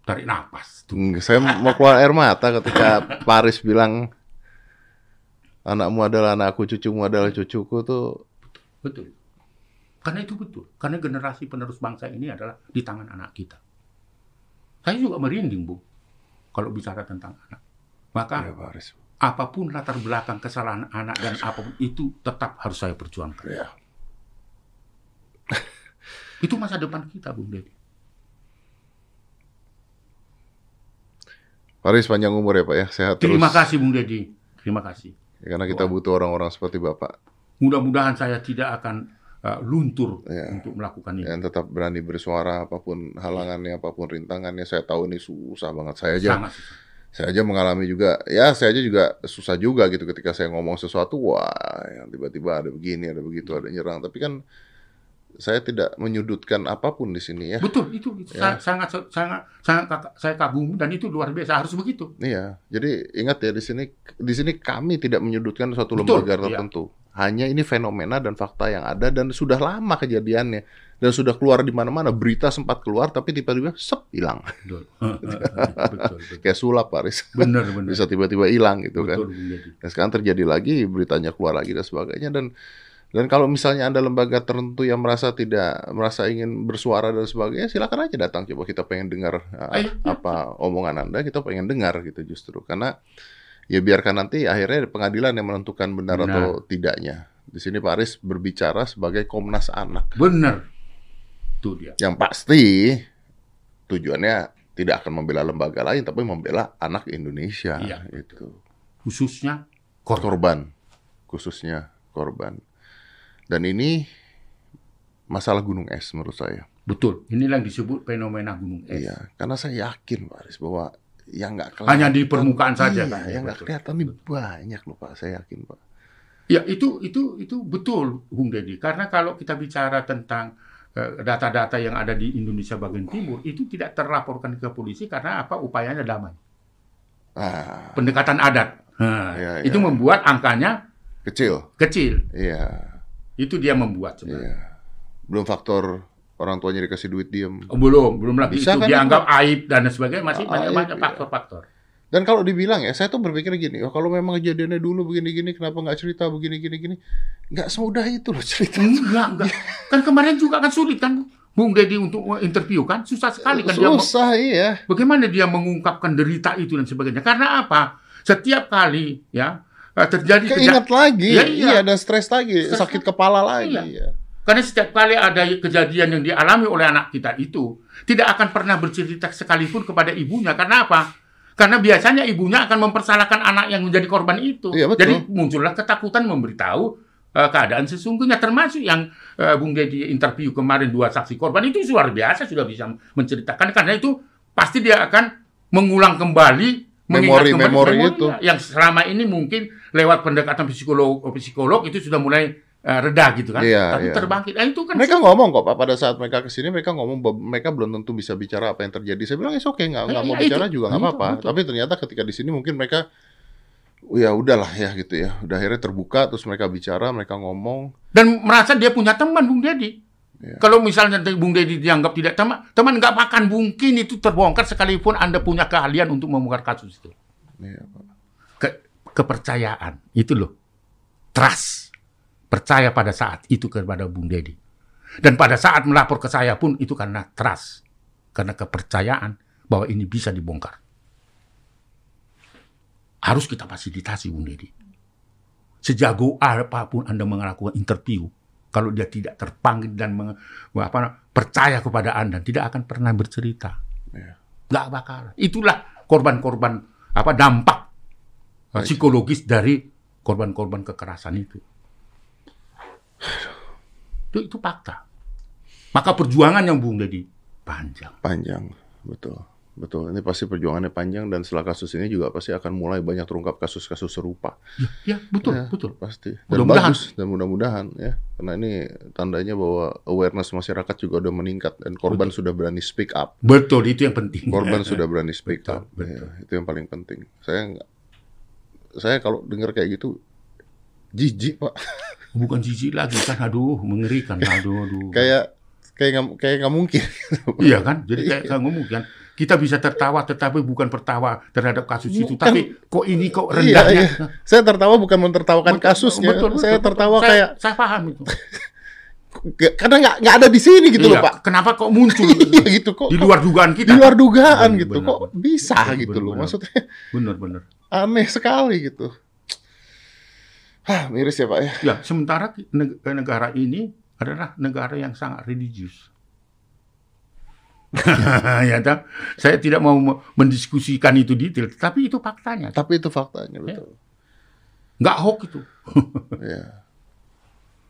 Tarik nafas. Saya mau keluar air mata ketika Pak Aris bilang... Anakmu adalah anakku, cucumu adalah cucuku tuh. Betul. betul. Karena itu betul. Karena generasi penerus bangsa ini adalah di tangan anak kita. Saya juga merinding, Bu, kalau bicara tentang anak. Maka ya, Pak Aris, apapun latar belakang kesalahan anak dan apapun itu tetap harus saya perjuangkan. Ya. Itu masa depan kita, Bung Deddy. Pak Aris, panjang umur ya, Pak ya. Sehat terus. Terima kasih, Bung Deddy. Terima kasih. Ya, karena kita butuh orang-orang seperti Bapak. Mudah-mudahan saya tidak akan uh, luntur ya, untuk melakukan ini. Dan tetap berani bersuara apapun halangannya, apapun rintangannya. Saya tahu ini susah banget. Saya aja, Sangat. saya aja mengalami juga. Ya, saya aja juga susah juga gitu ketika saya ngomong sesuatu. Wah, yang tiba-tiba ada begini, ada begitu, ada nyerang. Tapi kan saya tidak menyudutkan apapun di sini ya. Betul, itu, itu ya. sangat, sangat, sangat saya kagumi dan itu luar biasa, harus begitu. Iya, jadi ingat ya di sini, di sini kami tidak menyudutkan suatu Betul, lembaga tertentu. Iya. Hanya ini fenomena dan fakta yang ada dan sudah lama kejadiannya dan sudah keluar di mana-mana. Berita sempat keluar tapi tiba-tiba sep hilang. Betul. Betul, betul. Kayak sulap Pak Aris. Benar, benar. Bisa tiba-tiba hilang gitu betul, kan. Betul. Dan sekarang terjadi lagi beritanya keluar lagi dan sebagainya dan Dan kalau misalnya Anda lembaga tertentu yang merasa tidak, merasa ingin bersuara dan sebagainya, silakan aja datang. Coba kita pengen dengar uh, apa omongan Anda, kita pengen dengar gitu justru. Karena ya biarkan nanti akhirnya pengadilan yang menentukan benar, benar. atau tidaknya. Di sini Pak Aris berbicara sebagai Komnas Anak. Benar. Itu dia. Yang pasti tujuannya tidak akan membela lembaga lain, tapi membela anak Indonesia. Iya, gitu. Khususnya korban. korban. Khususnya korban. Dan ini masalah gunung es menurut saya. Betul. Inilah yang disebut fenomena gunung es. Iya, karena saya yakin Pak Aris bahwa yang nggak kelihatan hanya di permukaan iya, saja. Kan? Yang nggak kelihatan ini banyak loh Pak. Saya yakin Pak. Ya itu itu itu betul Bung Deddy. Karena kalau kita bicara tentang uh, data-data yang ada di Indonesia bagian timur itu tidak terlaporkan ke polisi karena apa? Upayanya damai. Ah. Pendekatan adat. Nah, ya, itu ya. membuat angkanya kecil. Kecil. Iya. Itu dia membuat sebenarnya. Iya. Belum faktor orang tuanya dikasih duit diem. Oh, belum, belum lagi Bisa itu kan dianggap itu? aib dan sebagainya masih banyak-banyak faktor-faktor. Iya. Dan kalau dibilang ya, saya tuh berpikir gini, oh, kalau memang kejadiannya dulu begini-gini, kenapa nggak cerita begini-gini-gini? Nggak semudah itu loh cerita. Enggak, enggak. Kan kemarin juga kan sulit kan, Bung Deddy untuk interview kan, susah sekali kan. Susah, dia iya. Bagaimana dia mengungkapkan derita itu dan sebagainya? Karena apa? Setiap kali ya. terjadi keinget lagi, ya, iya. iya dan stres lagi, stres sakit lagi. kepala lagi. Iya. Karena setiap kali ada kejadian yang dialami oleh anak kita itu tidak akan pernah bercerita sekalipun kepada ibunya. Karena apa? Karena biasanya ibunya akan mempersalahkan anak yang menjadi korban itu. Iya, Jadi muncullah ketakutan memberitahu uh, keadaan sesungguhnya. Termasuk yang uh, Bung Deddy interview kemarin dua saksi korban itu luar biasa sudah bisa menceritakan. Karena itu pasti dia akan mengulang kembali. Memori-memori itu yang selama ini mungkin lewat pendekatan psikolog psikolog itu sudah mulai uh, reda gitu kan, iya, tapi iya. terbangkit. Nah, itu kan mereka ngomong kok Pak, pada saat mereka kesini mereka ngomong mereka belum tentu bisa bicara apa yang terjadi. Saya bilang oke, nggak nggak mau bicara juga nggak apa-apa. Tapi ternyata ketika di sini mungkin mereka ya udahlah ya gitu ya. Udah akhirnya terbuka, terus mereka bicara, mereka ngomong. Dan merasa dia punya teman, Bung Dedi. Ya. Kalau misalnya Bung Dedi dianggap tidak teman, teman nggak akan mungkin itu terbongkar sekalipun Anda punya keahlian untuk membongkar kasus itu. Ya, Pak. Ke, kepercayaan, itu loh. Trust. Percaya pada saat itu kepada Bung Dedi. Dan pada saat melapor ke saya pun itu karena trust. Karena kepercayaan bahwa ini bisa dibongkar. Harus kita fasilitasi, Bung Dedi. Sejago apapun Anda melakukan interview, kalau dia tidak terpanggil dan menge, apa, percaya kepada Anda, tidak akan pernah bercerita. Ya. Nggak bakal. Itulah korban-korban apa dampak Baik. psikologis dari korban-korban kekerasan itu. Itu, itu fakta. Maka perjuangan yang Bung Dedi panjang. Panjang, betul. Betul, ini pasti perjuangannya panjang dan setelah kasus ini juga pasti akan mulai banyak terungkap kasus-kasus serupa. Ya, ya betul, ya, betul. Pasti. Dan mudah-mudahan. Bagus, dan mudah-mudahan ya. Karena ini tandanya bahwa awareness masyarakat juga udah meningkat dan korban betul. sudah berani speak up. Betul, itu yang penting. Korban sudah berani speak betul, up. Betul. Ya, itu yang paling penting. Saya nggak, saya kalau dengar kayak gitu, jijik Pak. Bukan jijik lagi kan, aduh mengerikan, aduh, aduh. Kayak kayak kayak nggak mungkin. Iya kan, jadi kayak nggak mungkin. Kita bisa tertawa, tetapi bukan tertawa terhadap kasus itu. Bukan. Tapi kok ini kok rendahnya? Iya, iya. Saya tertawa bukan mentertawakan betul, kasusnya. Betul, betul, saya betul, tertawa betul. kayak... Saya, saya paham itu. Karena nggak nggak ada di sini gitu iya, loh, Pak. Kenapa kok muncul? Iya, gitu, kok, di luar dugaan kita. Di luar dugaan bener, gitu. Bener, kok bener, bisa bener, gitu bener, loh. Maksudnya benar-benar aneh sekali gitu. Hah, miris ya Pak ya. Ya, sementara negara ini adalah negara yang sangat religius. Ya, tak? Saya tidak mau mendiskusikan itu detail, tapi itu faktanya. Tapi itu faktanya, betul. Ya. Nggak hoax itu. Ya.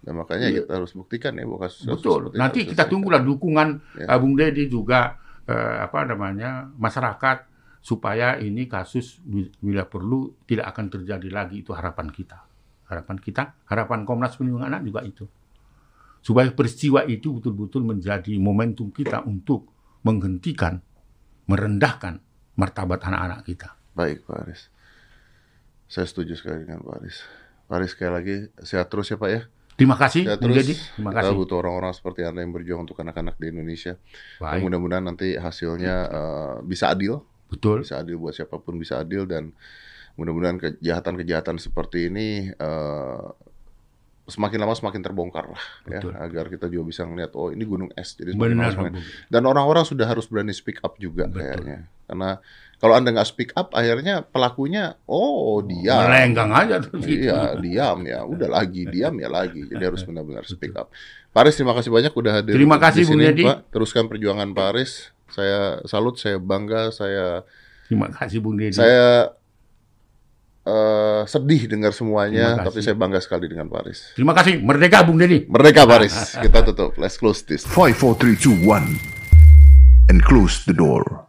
Nah, makanya ya. Kita harus buktikan ya, bukan betul. Nanti kita tunggulah dukungan ya. Bung Dedi juga eh, apa namanya masyarakat supaya ini kasus bila perlu tidak akan terjadi lagi, itu harapan kita. Harapan kita, harapan Komnas Perlindungan Anak juga itu. Supaya peristiwa itu betul-betul menjadi momentum kita untuk menghentikan, merendahkan martabat anak-anak kita. Baik, Pak Aris. Saya setuju sekali dengan Pak Aris. Pak Aris, sekali lagi, sehat terus ya Pak ya. Terima kasih. Sehat terus. Jadi, terima kasih. Kita butuh orang-orang seperti Anda yang berjuang untuk anak-anak di Indonesia. Baik. Mudah-mudahan nanti hasilnya uh, bisa adil. Betul. Bisa adil buat siapapun, bisa adil. Dan mudah-mudahan kejahatan-kejahatan seperti ini... Uh, semakin lama semakin terbongkar lah, ya, agar kita juga bisa melihat oh ini gunung es, jadi semakin lama semakin. Dan orang-orang sudah harus berani speak up juga betul. Kayaknya, karena kalau Anda nggak speak up, akhirnya pelakunya oh diam, melenggang aja terus gitu. Iya diam ya, udah lagi diam ya lagi, jadi harus benar-benar speak up. Pak Aris, terima kasih banyak udah hadir. Terima kasih Bung Dedi. Teruskan perjuangan Pak Aris, saya salut, saya bangga, saya. Terima kasih Bung Dedi. Saya Uh, sedih dengar semuanya, tapi saya bangga sekali dengan Pak Aris. Terima kasih. Merdeka, Bung Dedi. Merdeka, Pak Aris. Kita tutup. Let's close this. five, four, three, two, one, and close the door.